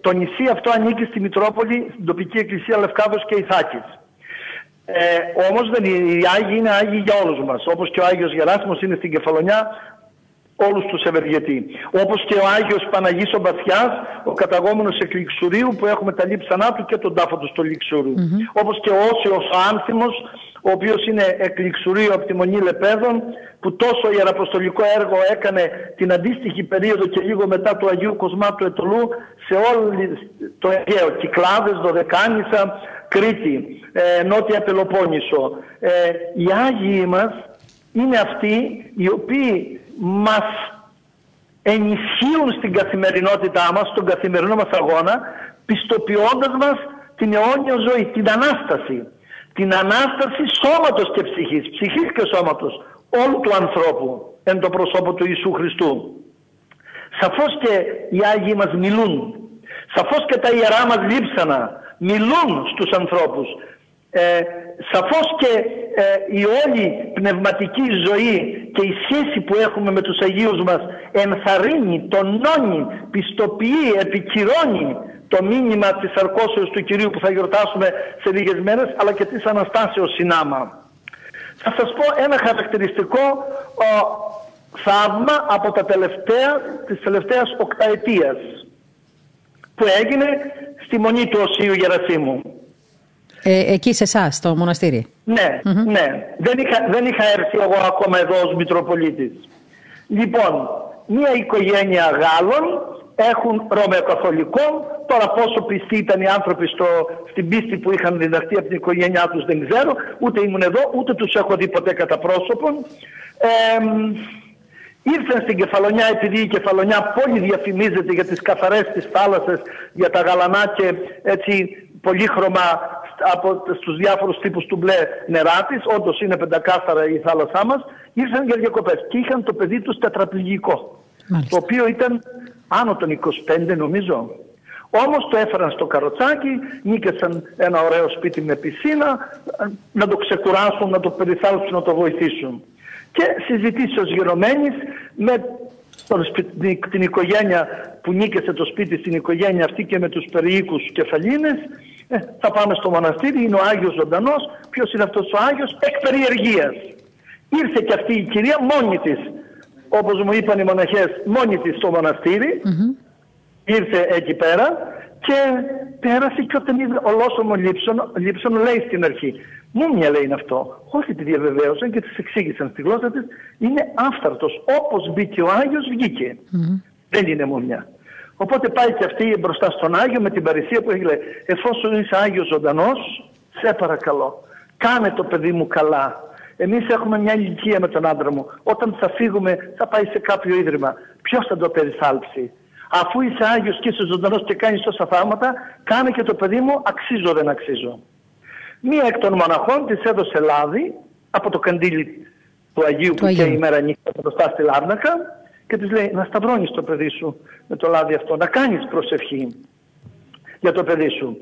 Το νησί αυτό ανήκει στη Μητρόπολη, στην τοπική εκκλησία Λευκάδος και Ιθάκης. Όμως οι Άγιοι είναι Άγιοι για όλους μας, όπως και ο Άγιος Γεράσιμος είναι στην Κεφαλονιά, όλους τους ευεργετεί. Όπως και ο Άγιος Παναγής ο Μπαθιάς, ο καταγόμενος εκ Λιξουρίου, που έχουμε τα λείψανά του και τον τάφο του στο Λιξουρίου. Όπως και ο Όσιος ο Άνθιμος, ο οποίος είναι εκ Λιξουρίου από τη Μονή Λεπέδων, που τόσο ιεραποστολικό έργο έκανε την αντίστοιχη περίοδο και λίγο μετά του Αγίου Κοσμά του Ετωλού σε όλο το Αιγαίο, Κυκλάδες, Δωδεκάνησα, Κρήτη, Νότια Πελοπόννησο. Οι Άγιοι μας είναι αυτοί οι οποίοι μας ενισχύουν στην καθημερινότητά μας, στον καθημερινό μας αγώνα, πιστοποιώντας μας την αιώνια ζωή, την Ανάσταση. Την Ανάσταση σώματος και ψυχής, ψυχής και σώματος, όλου του ανθρώπου εν το προσώπο του Ιησού Χριστού. Σαφώς και οι Άγιοι μας μιλούν, σαφώς και τα ιερά μας λείψανα μιλούν στους ανθρώπους. Σαφώς και η όλη πνευματική ζωή και η σχέση που έχουμε με τους Αγίους μας ενθαρρύνει, τονώνει, πιστοποιεί, επικυρώνει το μήνυμα της αρκώσεως του Κυρίου που θα γιορτάσουμε σε λίγες μέρες, αλλά και της Αναστάσεως συνάμα. Θα σας πω ένα χαρακτηριστικό θαύμα από της τελευταίας οκταετίας που έγινε στη Μονή του Οσίου Γερασίμου. Εκεί σε εσάς, στο μοναστήρι. Ναι, ναι. Δεν είχα έρθει εγώ ακόμα εδώ ως Μητροπολίτης. Λοιπόν, μία οικογένεια Γάλλων, έχουν Ρωμαιοκαθολικών, τώρα πόσο πιστοί ήταν οι άνθρωποι στην πίστη που είχαν διδαχτεί από την οικογένειά τους δεν ξέρω, ούτε ήμουν εδώ, ούτε τους έχω δει ποτέ κατά πρόσωπον. Ήρθαν στην Κεφαλονιά, επειδή η Κεφαλονιά πολύ διαφημίζεται για τις καθαρές της θάλασσες, για τα γαλανά και έτσι πολύχρωμα από στους διάφορους τύπους του μπλε νερά της, όντως είναι πεντακάθαρα η θάλασσά μας, ήρθαν για διακοπές και είχαν το παιδί τους τετραπληγικό, το οποίο ήταν άνω των 25 νομίζω. Όμως το έφεραν στο καροτσάκι, νίκησαν ένα ωραίο σπίτι με πισίνα, να το ξεκουράσουν, να το περιθάλψουν, να το βοηθήσουν. Και συζητήσεως γενομένης με την οικογένεια που νίκησε το σπίτι στην οικογένεια αυτή και με τους περιοίκους κεφαλίνες, θα πάμε στο μοναστήρι, είναι ο Άγιος ζωντανός. Ποιος είναι αυτός ο Άγιος? Εκ περιεργίας. Ήρθε και αυτή η κυρία μόνη της, όπως μου είπαν οι μοναχές, μόνη της στο μοναστήρι. Ήρθε εκεί πέρα και πέρασε, και όταν είδε ολόσωμο λείψον, λέει στην αρχή, μουμια λέει είναι αυτό. Όχι, τη διαβεβαίωσαν και της εξήγησαν στη γλώσσα της, είναι άφθαρτος, όπως μπήκε ο Άγιος βγήκε. Δεν είναι μουμια. Οπότε πάει και αυτή μπροστά στον Άγιο με την παρησία που έχει, λέει, εφόσον είσαι Άγιος ζωντανός, σε παρακαλώ, κάνε το παιδί μου καλά. Εμείς έχουμε μια ηλικία με τον άντρα μου. Όταν θα φύγουμε, θα πάει σε κάποιο ίδρυμα. Ποιος θα το περιθάλψει? Αφού είσαι Άγιος και είσαι ζωντανός και κάνεις τόσα θαύματα, κάνε και το παιδί μου, αξίζω δεν αξίζω. Μία εκ των μοναχών της έδωσε λάδι από το καντήλι του Αγίου που είχε ημέρα νύχτα μπροστά στη Λάρνακα και της λέει να σταυρώνεις το παιδί σου με το λάδι αυτό, να κάνεις προσευχή για το παιδί σου.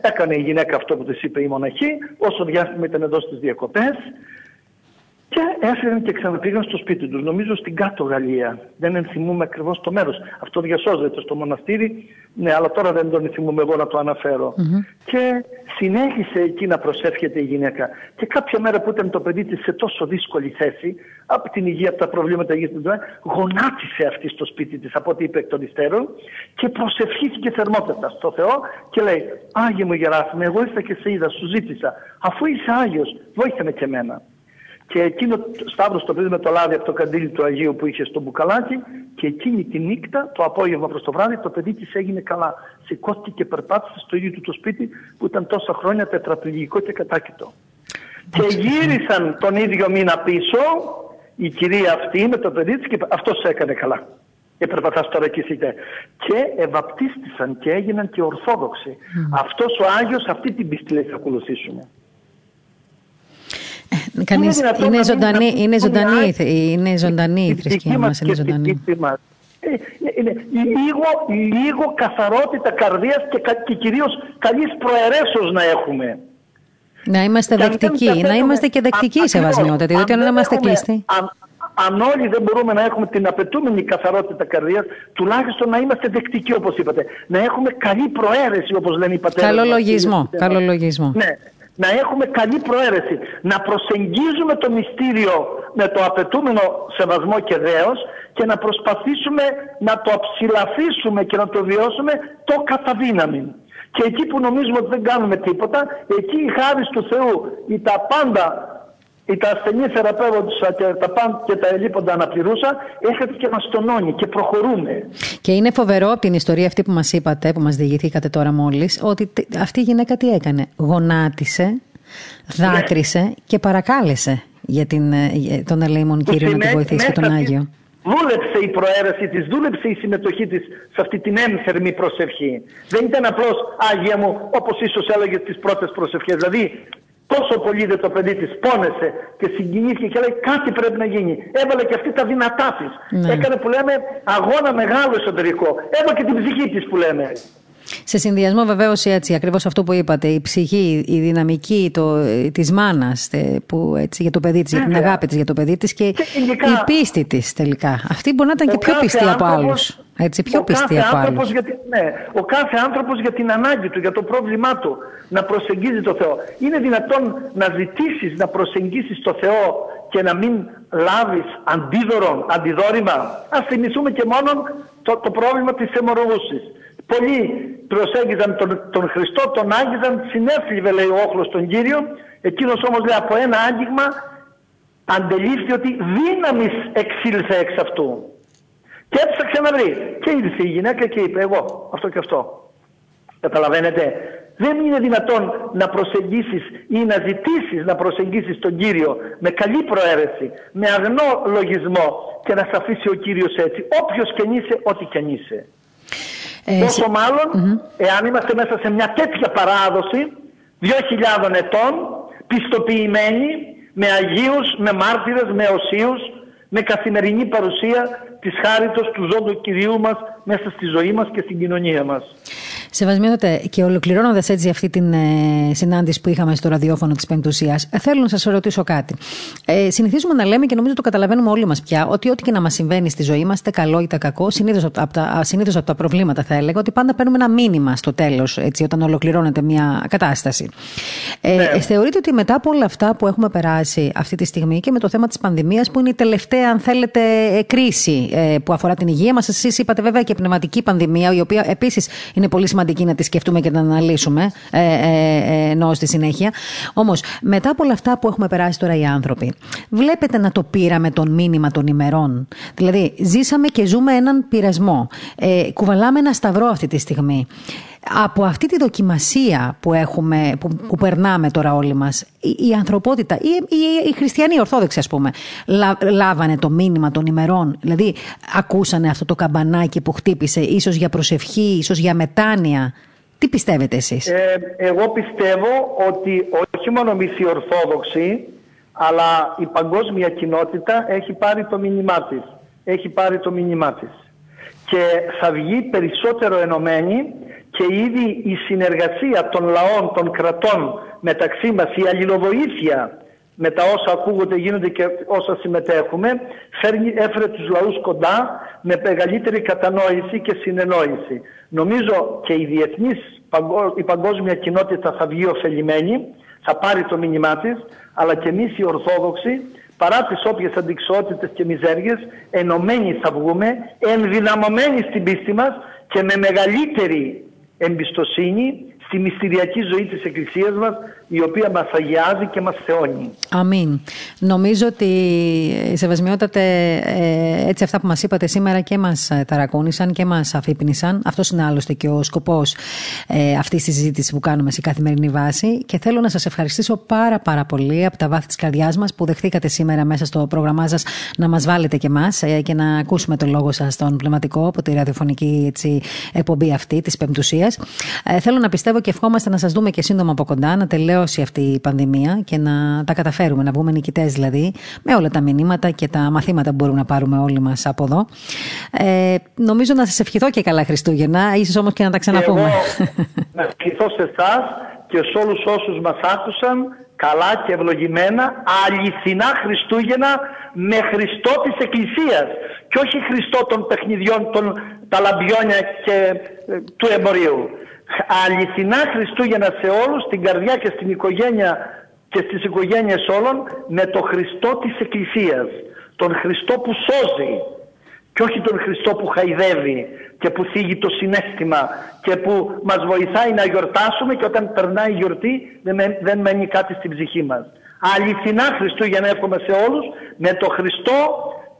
Έκανε η γυναίκα αυτό που της είπε η μοναχή, όσο διάστημα ήταν εδώ στις διακοπές, και έφυγαν και ξαναπήγαν στο σπίτι τους, νομίζω στην Κάτω Γαλλία. Δεν ενθυμούμε ακριβώς το μέρος. Αυτό διασώζεται στο μοναστήρι, ναι, αλλά τώρα δεν τον ενθυμούμε εγώ να το αναφέρω. Και συνέχισε εκεί να προσεύχεται η γυναίκα. Και κάποια μέρα που ήταν το παιδί της σε τόσο δύσκολη θέση, από την υγεία, από τα προβλήματα υγείας, γονάτισε αυτή στο σπίτι της, από ό,τι είπε εκ των υστέρων, και προσευχήθηκε θερμότατα στο Θεό και λέει: Άγιε μου Γεράσιμε, εγώ ήρθα και σε είδα, σου ζήτησα. Αφού είσαι Άγιος, βοήθησε με και εμένα. Και εκείνο σταύρωσε το παιδί με το λάδι από το καντήλι του Αγίου που είχε στο μπουκαλάκι, και εκείνη τη νύχτα, το απόγευμα προς το βράδυ, το παιδί της έγινε καλά. Σηκώθηκε και περπάτησε στο ίδιο του το σπίτι που ήταν τόσα χρόνια τετραπληγικό και κατάκητο. Και γύρισαν τον ίδιο μήνα πίσω η κυρία αυτή με το παιδί της και αυτό σε έκανε καλά. Επερπατάς τώρα εκεί σήκε. Και ευαπτίστησαν και έγιναν και ορθόδοξοι. Αυτός ο Άγιος, αυτή την πίστη λέει θα ακολουθήσουμε. Κανείς, είναι ζωντανή η θρησκεία μας. Λίγο καθαρότητα καρδίας και κυρίως καλής προαιρέσεως να έχουμε. Να είμαστε δεκτικοί. Να είμαστε και δεκτικοί σε βασιλιότητα. Διότι αν είμαστε κλειστοί. Αν όλοι δεν μπορούμε να έχουμε την απαιτούμενη καθαρότητα καρδίας, τουλάχιστον να είμαστε δεκτικοί όπως είπατε. Να έχουμε καλή προαίρεση όπως λένε οι πατέρες. Καλό λογισμό. Να έχουμε καλή προαίρεση, να προσεγγίζουμε το μυστήριο με το απαιτούμενο σεβασμό και δέος και να προσπαθήσουμε να το αψηλαφίσουμε και να το βιώσουμε το κατά δύναμη. Και εκεί που νομίζουμε ότι δεν κάνουμε τίποτα, εκεί η χάρις του Θεού ή τα πάντα, ή τα ασθενή θεραπεύοντα και τα πάντα και τα ελείποντα αναπληρούσα, έρχεται και μας τονώνει και προχωρούμε. Και είναι φοβερό από την ιστορία αυτή που μας είπατε, που μας διηγηθήκατε τώρα μόλις, ότι αυτή η γυναίκα τι έκανε? Γονάτισε, δάκρυσε και παρακάλεσε για τον ελεήμον Κύριο να τη βοηθήσει και τον Άγιο. Δούλεψε η προαίρεση της, δούλεψε η συμμετοχή της σε αυτή την ένθερμη προσευχή. Δεν ήταν απλώς Άγια μου, όπως ίσως έλεγε τις πρώτες προσευχές. Δηλαδή, τόσο πολύ δε το παιδί της πόνεσε και συγκινήθηκε και λέει κάτι πρέπει να γίνει. Έβαλε και αυτή τα δυνατά της. Ναι. Έκανε που λέμε αγώνα μεγάλο εσωτερικό. Έβαλε και την ψυχή της που λέμε. Σε συνδυασμό βεβαίως έτσι, ακριβώς αυτό που είπατε, η ψυχή, η δυναμική της μάνας που, έτσι, για το παιδί της, για την αγάπη της για το παιδί της και τελικά, η πίστη της τελικά. Αυτή μπορεί να ήταν και πιο πιστή από άλλους. Έτσι, πιο πιστή από άλλους. Ο κάθε άνθρωπος για την ανάγκη του, για το πρόβλημά του, να προσεγγίζει το Θεό. Είναι δυνατόν να ζητήσεις, να προσεγγίσεις το Θεό και να μην λάβεις αντίδωρο, αντιδόρημα. Ας θυμηθούμε και μόνο το πρόβλημα της αιμορροούσης. Πολλοί προσέγγιζαν τον Χριστό, τον άγγιζαν, συνέφλιβε λέει ο όχλος τον Κύριο. Εκείνος όμως λέει από ένα άγγιγμα αντελήφθη ότι δύναμης εξήλθε εξ αυτού. Και έψαξε να βρει. Και ήρθε η γυναίκα και είπε εγώ αυτό και αυτό. Καταλαβαίνετε. Δεν είναι δυνατόν να προσεγγίσεις ή να ζητήσεις να προσεγγίσεις τον Κύριο με καλή προαίρεση, με αγνό λογισμό και να σε αφήσει ο Κύριος έτσι. Όποιος και είσαι, ό,τι και είσαι. Πόσο μάλλον εάν είμαστε μέσα σε μια τέτοια παράδοση 2000 ετών, πιστοποιημένοι, με Αγίους, με μάρτυρες, με οσίους, με καθημερινή παρουσία της χάριτος του ζώντου Κυρίου μας μέσα στη ζωή μας και στην κοινωνία μας. Σεβασμιότατε, και ολοκληρώνοντας έτσι αυτή την συνάντηση που είχαμε στο ραδιόφωνο της Πεμπτουσίας, θέλω να σας ρωτήσω κάτι. Συνηθίζουμε να λέμε και νομίζω το καταλαβαίνουμε όλοι μας πια ότι ό,τι και να μας συμβαίνει στη ζωή μας, είτε καλό είτε κακό, συνήθως από τα προβλήματα θα έλεγα, ότι πάντα παίρνουμε ένα μήνυμα στο τέλος, έτσι, όταν ολοκληρώνεται μια κατάσταση. Θεωρείτε ότι μετά από όλα αυτά που έχουμε περάσει αυτή τη στιγμή και με το θέμα της πανδημίας, που είναι η τελευταία, αν θέλετε, κρίση που αφορά την υγεία μας, εσείς είπατε βέβαια και πνευματική πανδημία, η οποία επίσης είναι πολύ σημαντική. σημαντική να τη σκεφτούμε και να αναλύσουμε ενώ στη συνέχεια. Όμως, μετά από όλα αυτά που έχουμε περάσει τώρα οι άνθρωποι, βλέπετε να το πήραμε τον μήνυμα των ημερών. Δηλαδή, ζήσαμε και ζούμε έναν πειρασμό. Κουβαλάμε ένα σταυρό αυτή τη στιγμή. Από αυτή τη δοκιμασία που έχουμε, που περνάμε τώρα όλοι μας, η ανθρωπότητα, οι χριστιανοί, οι Ορθόδοξοι ας πούμε, λάβανε το μήνυμα των ημερών, δηλαδή ακούσανε αυτό το καμπανάκι που χτύπησε, ίσως για προσευχή, ίσως για μετάνοια. Τι πιστεύετε εσείς? Εγώ πιστεύω ότι όχι μόνο εμείς οι Ορθόδοξοι, αλλά η παγκόσμια κοινότητα έχει πάρει το μήνυμά της. Και θα βγει περισσότερο ενωμένη. Και ήδη η συνεργασία των λαών, των κρατών μεταξύ μας, η αλληλοβοήθεια με τα όσα ακούγονται, γίνονται και όσα συμμετέχουμε, έφερε τους λαούς κοντά με μεγαλύτερη κατανόηση και συνεννόηση. Νομίζω και η διεθνής, η παγκόσμια κοινότητα θα βγει ωφελημένη, θα πάρει το μήνυμά της, αλλά και εμείς οι Ορθόδοξοι, παρά τις όποιες αντιξοότητες και μιζέριες, ενωμένοι θα βγούμε, ενδυναμωμένοι στην πίστη μας και με μεγαλύτερη εμπιστοσύνη στη μυστηριακή ζωή της Εκκλησίας μας, η οποία μας αγιάζει και μας θεώνει. Αμήν. Νομίζω ότι, σεβασμιότατε, έτσι αυτά που μας είπατε σήμερα και μας ταρακούνησαν και μας αφύπνισαν. Αυτός είναι άλλωστε και ο σκοπός αυτής της συζήτησης που κάνουμε σε καθημερινή βάση. Και θέλω να σας ευχαριστήσω πάρα πολύ από τα βάθη της καρδιάς μας που δεχτήκατε σήμερα μέσα στο πρόγραμμά σας να μας βάλετε και εμάς και να ακούσουμε το λόγο σας στον πνευματικό από τη ραδιοφωνική εκπομπή αυτή της Πεμπτουσίας. Θέλω να πιστεύω και ευχόμαστε να σας δούμε και σύντομα από κοντά, να τελειώσει αυτή η πανδημία και να τα καταφέρουμε, να βγούμε νικητές δηλαδή, με όλα τα μηνύματα και τα μαθήματα που μπορούμε να πάρουμε όλοι μας από εδώ. Νομίζω να σας ευχηθώ και καλά Χριστούγεννα, ίσως όμως και να τα ξαναπούμε. Εγώ να ευχηθώ σε εσάς και σε όλους όσους μας άκουσαν, καλά και ευλογημένα, αληθινά Χριστούγεννα με Χριστό της Εκκλησίας και όχι Χριστό των παιχνιδιών, τα λαμπιόνια και του εμπορίου. Αληθινά Χριστούγεννα σε όλους, στην καρδιά και στην οικογένεια και στις οικογένειες όλων, με το Χριστό της Εκκλησίας, τον Χριστό που σώζει και όχι τον Χριστό που χαϊδεύει και που θίγει το συναίσθημα και που μας βοηθάει να γιορτάσουμε και όταν περνάει η γιορτή δεν μένει κάτι στην ψυχή μας. Αληθινά Χριστούγεννα εύχομαι σε όλους, με το Χριστό,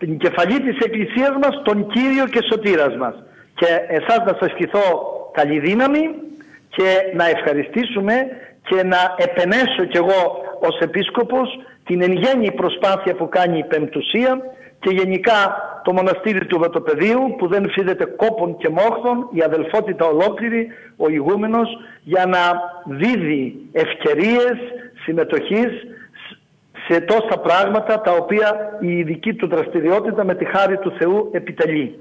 την κεφαλή της Εκκλησίας μας, τον Κύριο και Σωτήρας μας. Και εσάς να σας ευχηθώ καλή δύναμη και να ευχαριστήσουμε και να επενέσω κι εγώ ως επίσκοπος την εν γέννη προσπάθεια που κάνει η Πεμπτουσία και γενικά το μοναστήρι του Βατοπεδίου που δεν φίδεται κόπων και μόχθων, η αδελφότητα ολόκληρη, ο ηγούμενος, για να δίδει ευκαιρίες συμμετοχής σε τόσα πράγματα τα οποία η ειδική του δραστηριότητα με τη χάρη του Θεού επιτελεί.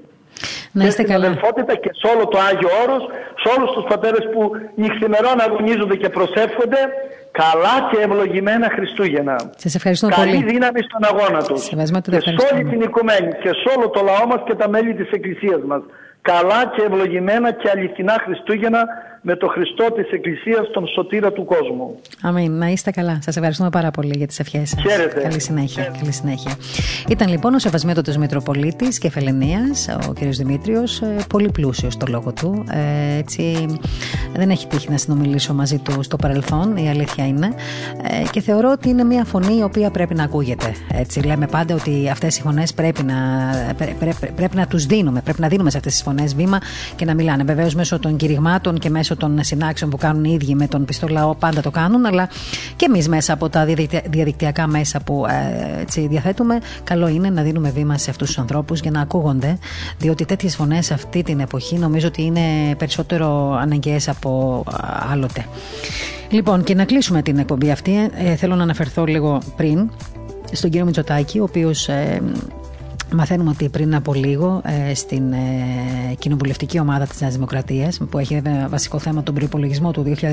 Να είστε καλά. Στην αδελφότητα και σε όλο το Άγιο Όρος, σε όλους τους πατέρες που νυχθημερών αγωνίζονται και προσεύχονται, καλά και ευλογημένα Χριστούγεννα. Σας ευχαριστώ πολύ. Καλή δύναμη στον αγώνα τους. Και σε όλη την οικουμένη και σε όλο το λαό μας και τα μέλη της Εκκλησίας μας. Καλά και ευλογημένα και αληθινά Χριστούγεννα με το Χριστό της Εκκλησίας, τον Σωτήρα του κόσμου. Αμήν. Να είστε καλά. Σας ευχαριστούμε πάρα πολύ για τις ευχές σας. Χαίρετε. Καλή συνέχεια. Χαίρετε. Καλή συνέχεια. Ήταν λοιπόν ο σεβασμιότατος Μητροπολίτης Κεφαλληνίας, ο κ. Δημήτριος, πολύ πλούσιος στο λόγο του. Έτσι, δεν έχει τύχει να συνομιλήσω μαζί του στο παρελθόν, η αλήθεια είναι. Και θεωρώ ότι είναι μια φωνή η οποία πρέπει να ακούγεται. Έτσι, λέμε πάντα ότι αυτές οι φωνές πρέπει να τους δίνουμε, πρέπει να δίνουμε σε αυτές τις φωνές βήμα και να μιλάνε. Βεβαίως μέσω των κηρυγμάτων και μέσω των συνάξεων που κάνουν οι ίδιοι με τον πιστό λαό, πάντα το κάνουν, αλλά και εμείς μέσα από τα διαδικτυακά μέσα που έτσι διαθέτουμε, καλό είναι να δίνουμε βήμα σε αυτούς τους ανθρώπους για να ακούγονται, διότι τέτοιες φωνές αυτή την εποχή νομίζω ότι είναι περισσότερο αναγκαίες από άλλοτε. Λοιπόν, και να κλείσουμε την εκπομπή αυτή, θέλω να αναφερθώ λίγο πριν στον κύριο Μητσοτάκη, ο οποίος... Μαθαίνουμε ότι πριν από λίγο στην κοινοβουλευτική ομάδα της Νέας Δημοκρατίας, που έχει βέβαια βασικό θέμα τον προϋπολογισμό του 2021,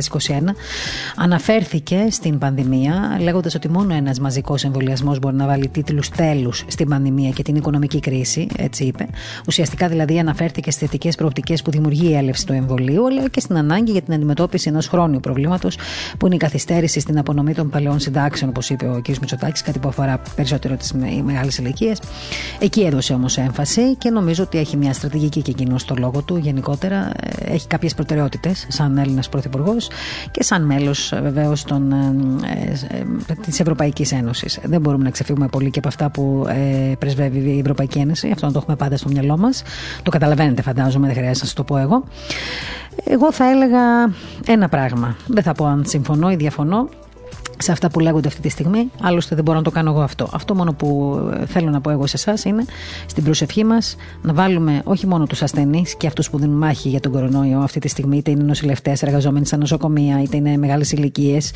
αναφέρθηκε στην πανδημία, λέγοντας ότι μόνο ένας μαζικός εμβολιασμός μπορεί να βάλει τίτλους τέλους στην πανδημία και την οικονομική κρίση, έτσι είπε. Ουσιαστικά δηλαδή αναφέρθηκε στις θετικές προοπτικές που δημιουργεί η έλευση του εμβολίου, αλλά και στην ανάγκη για την αντιμετώπιση ενός χρόνιου προβλήματος, που είναι η καθυστέρηση στην απονομή των παλαιών συντάξεων, όπως είπε ο κ. Μητσοτάκης, κάτι που αφορά περισσότερο τις μεγάλες ηλικίες. Εκεί έδωσε όμως έμφαση και νομίζω ότι έχει μια στρατηγική και εκείνο στο λόγο του γενικότερα. Έχει κάποιες προτεραιότητες σαν Έλληνας πρωθυπουργός και σαν μέλος βεβαίως της Ευρωπαϊκής Ένωσης. Δεν μπορούμε να ξεφύγουμε πολύ και από αυτά που πρεσβεύει η Ευρωπαϊκή Ένωση. Αυτό να το έχουμε πάντα στο μυαλό μας. Το καταλαβαίνετε, φαντάζομαι, δεν χρειάζεται να σας το πω εγώ. Εγώ θα έλεγα ένα πράγμα. Δεν θα πω αν συμφωνώ ή διαφωνώ σε αυτά που λέγονται αυτή τη στιγμή, άλλωστε δεν μπορώ να το κάνω εγώ αυτό. Αυτό μόνο που θέλω να πω εγώ σε εσάς είναι στην προσευχή μας να βάλουμε όχι μόνο τους ασθενείς και αυτούς που δίνουν μάχη για τον κορονοϊό αυτή τη στιγμή, είτε είναι νοσηλευτές, εργαζόμενοι στα νοσοκομεία, είτε είναι μεγάλες ηλικίες,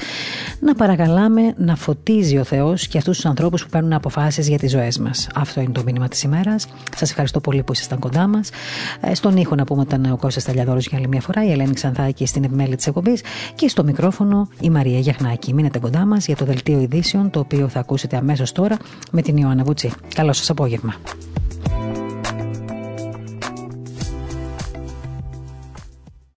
να παρακαλάμε να φωτίζει ο Θεός και αυτούς τους ανθρώπους που παίρνουν αποφάσεις για τις ζωές μας. Αυτό είναι το μήνυμα της ημέρας. Σας ευχαριστώ πολύ που ήσασταν κοντά μας. Στον ήχο να πούμε ήταν ο Κώστας Ταλιαδόρος για άλλη μια φορά, η Ελένη Ξανθάκη στην επιμέλεια της εκπομπής και στο μικρόφωνο η Μαρία Γιαχνάκη. Μείνετε κοντά μας για το δελτίο ειδήσεων, το οποίο θα ακούσετε αμέσως τώρα με την Ιωάννα Βουτσή. Καλό σας απόγευμα.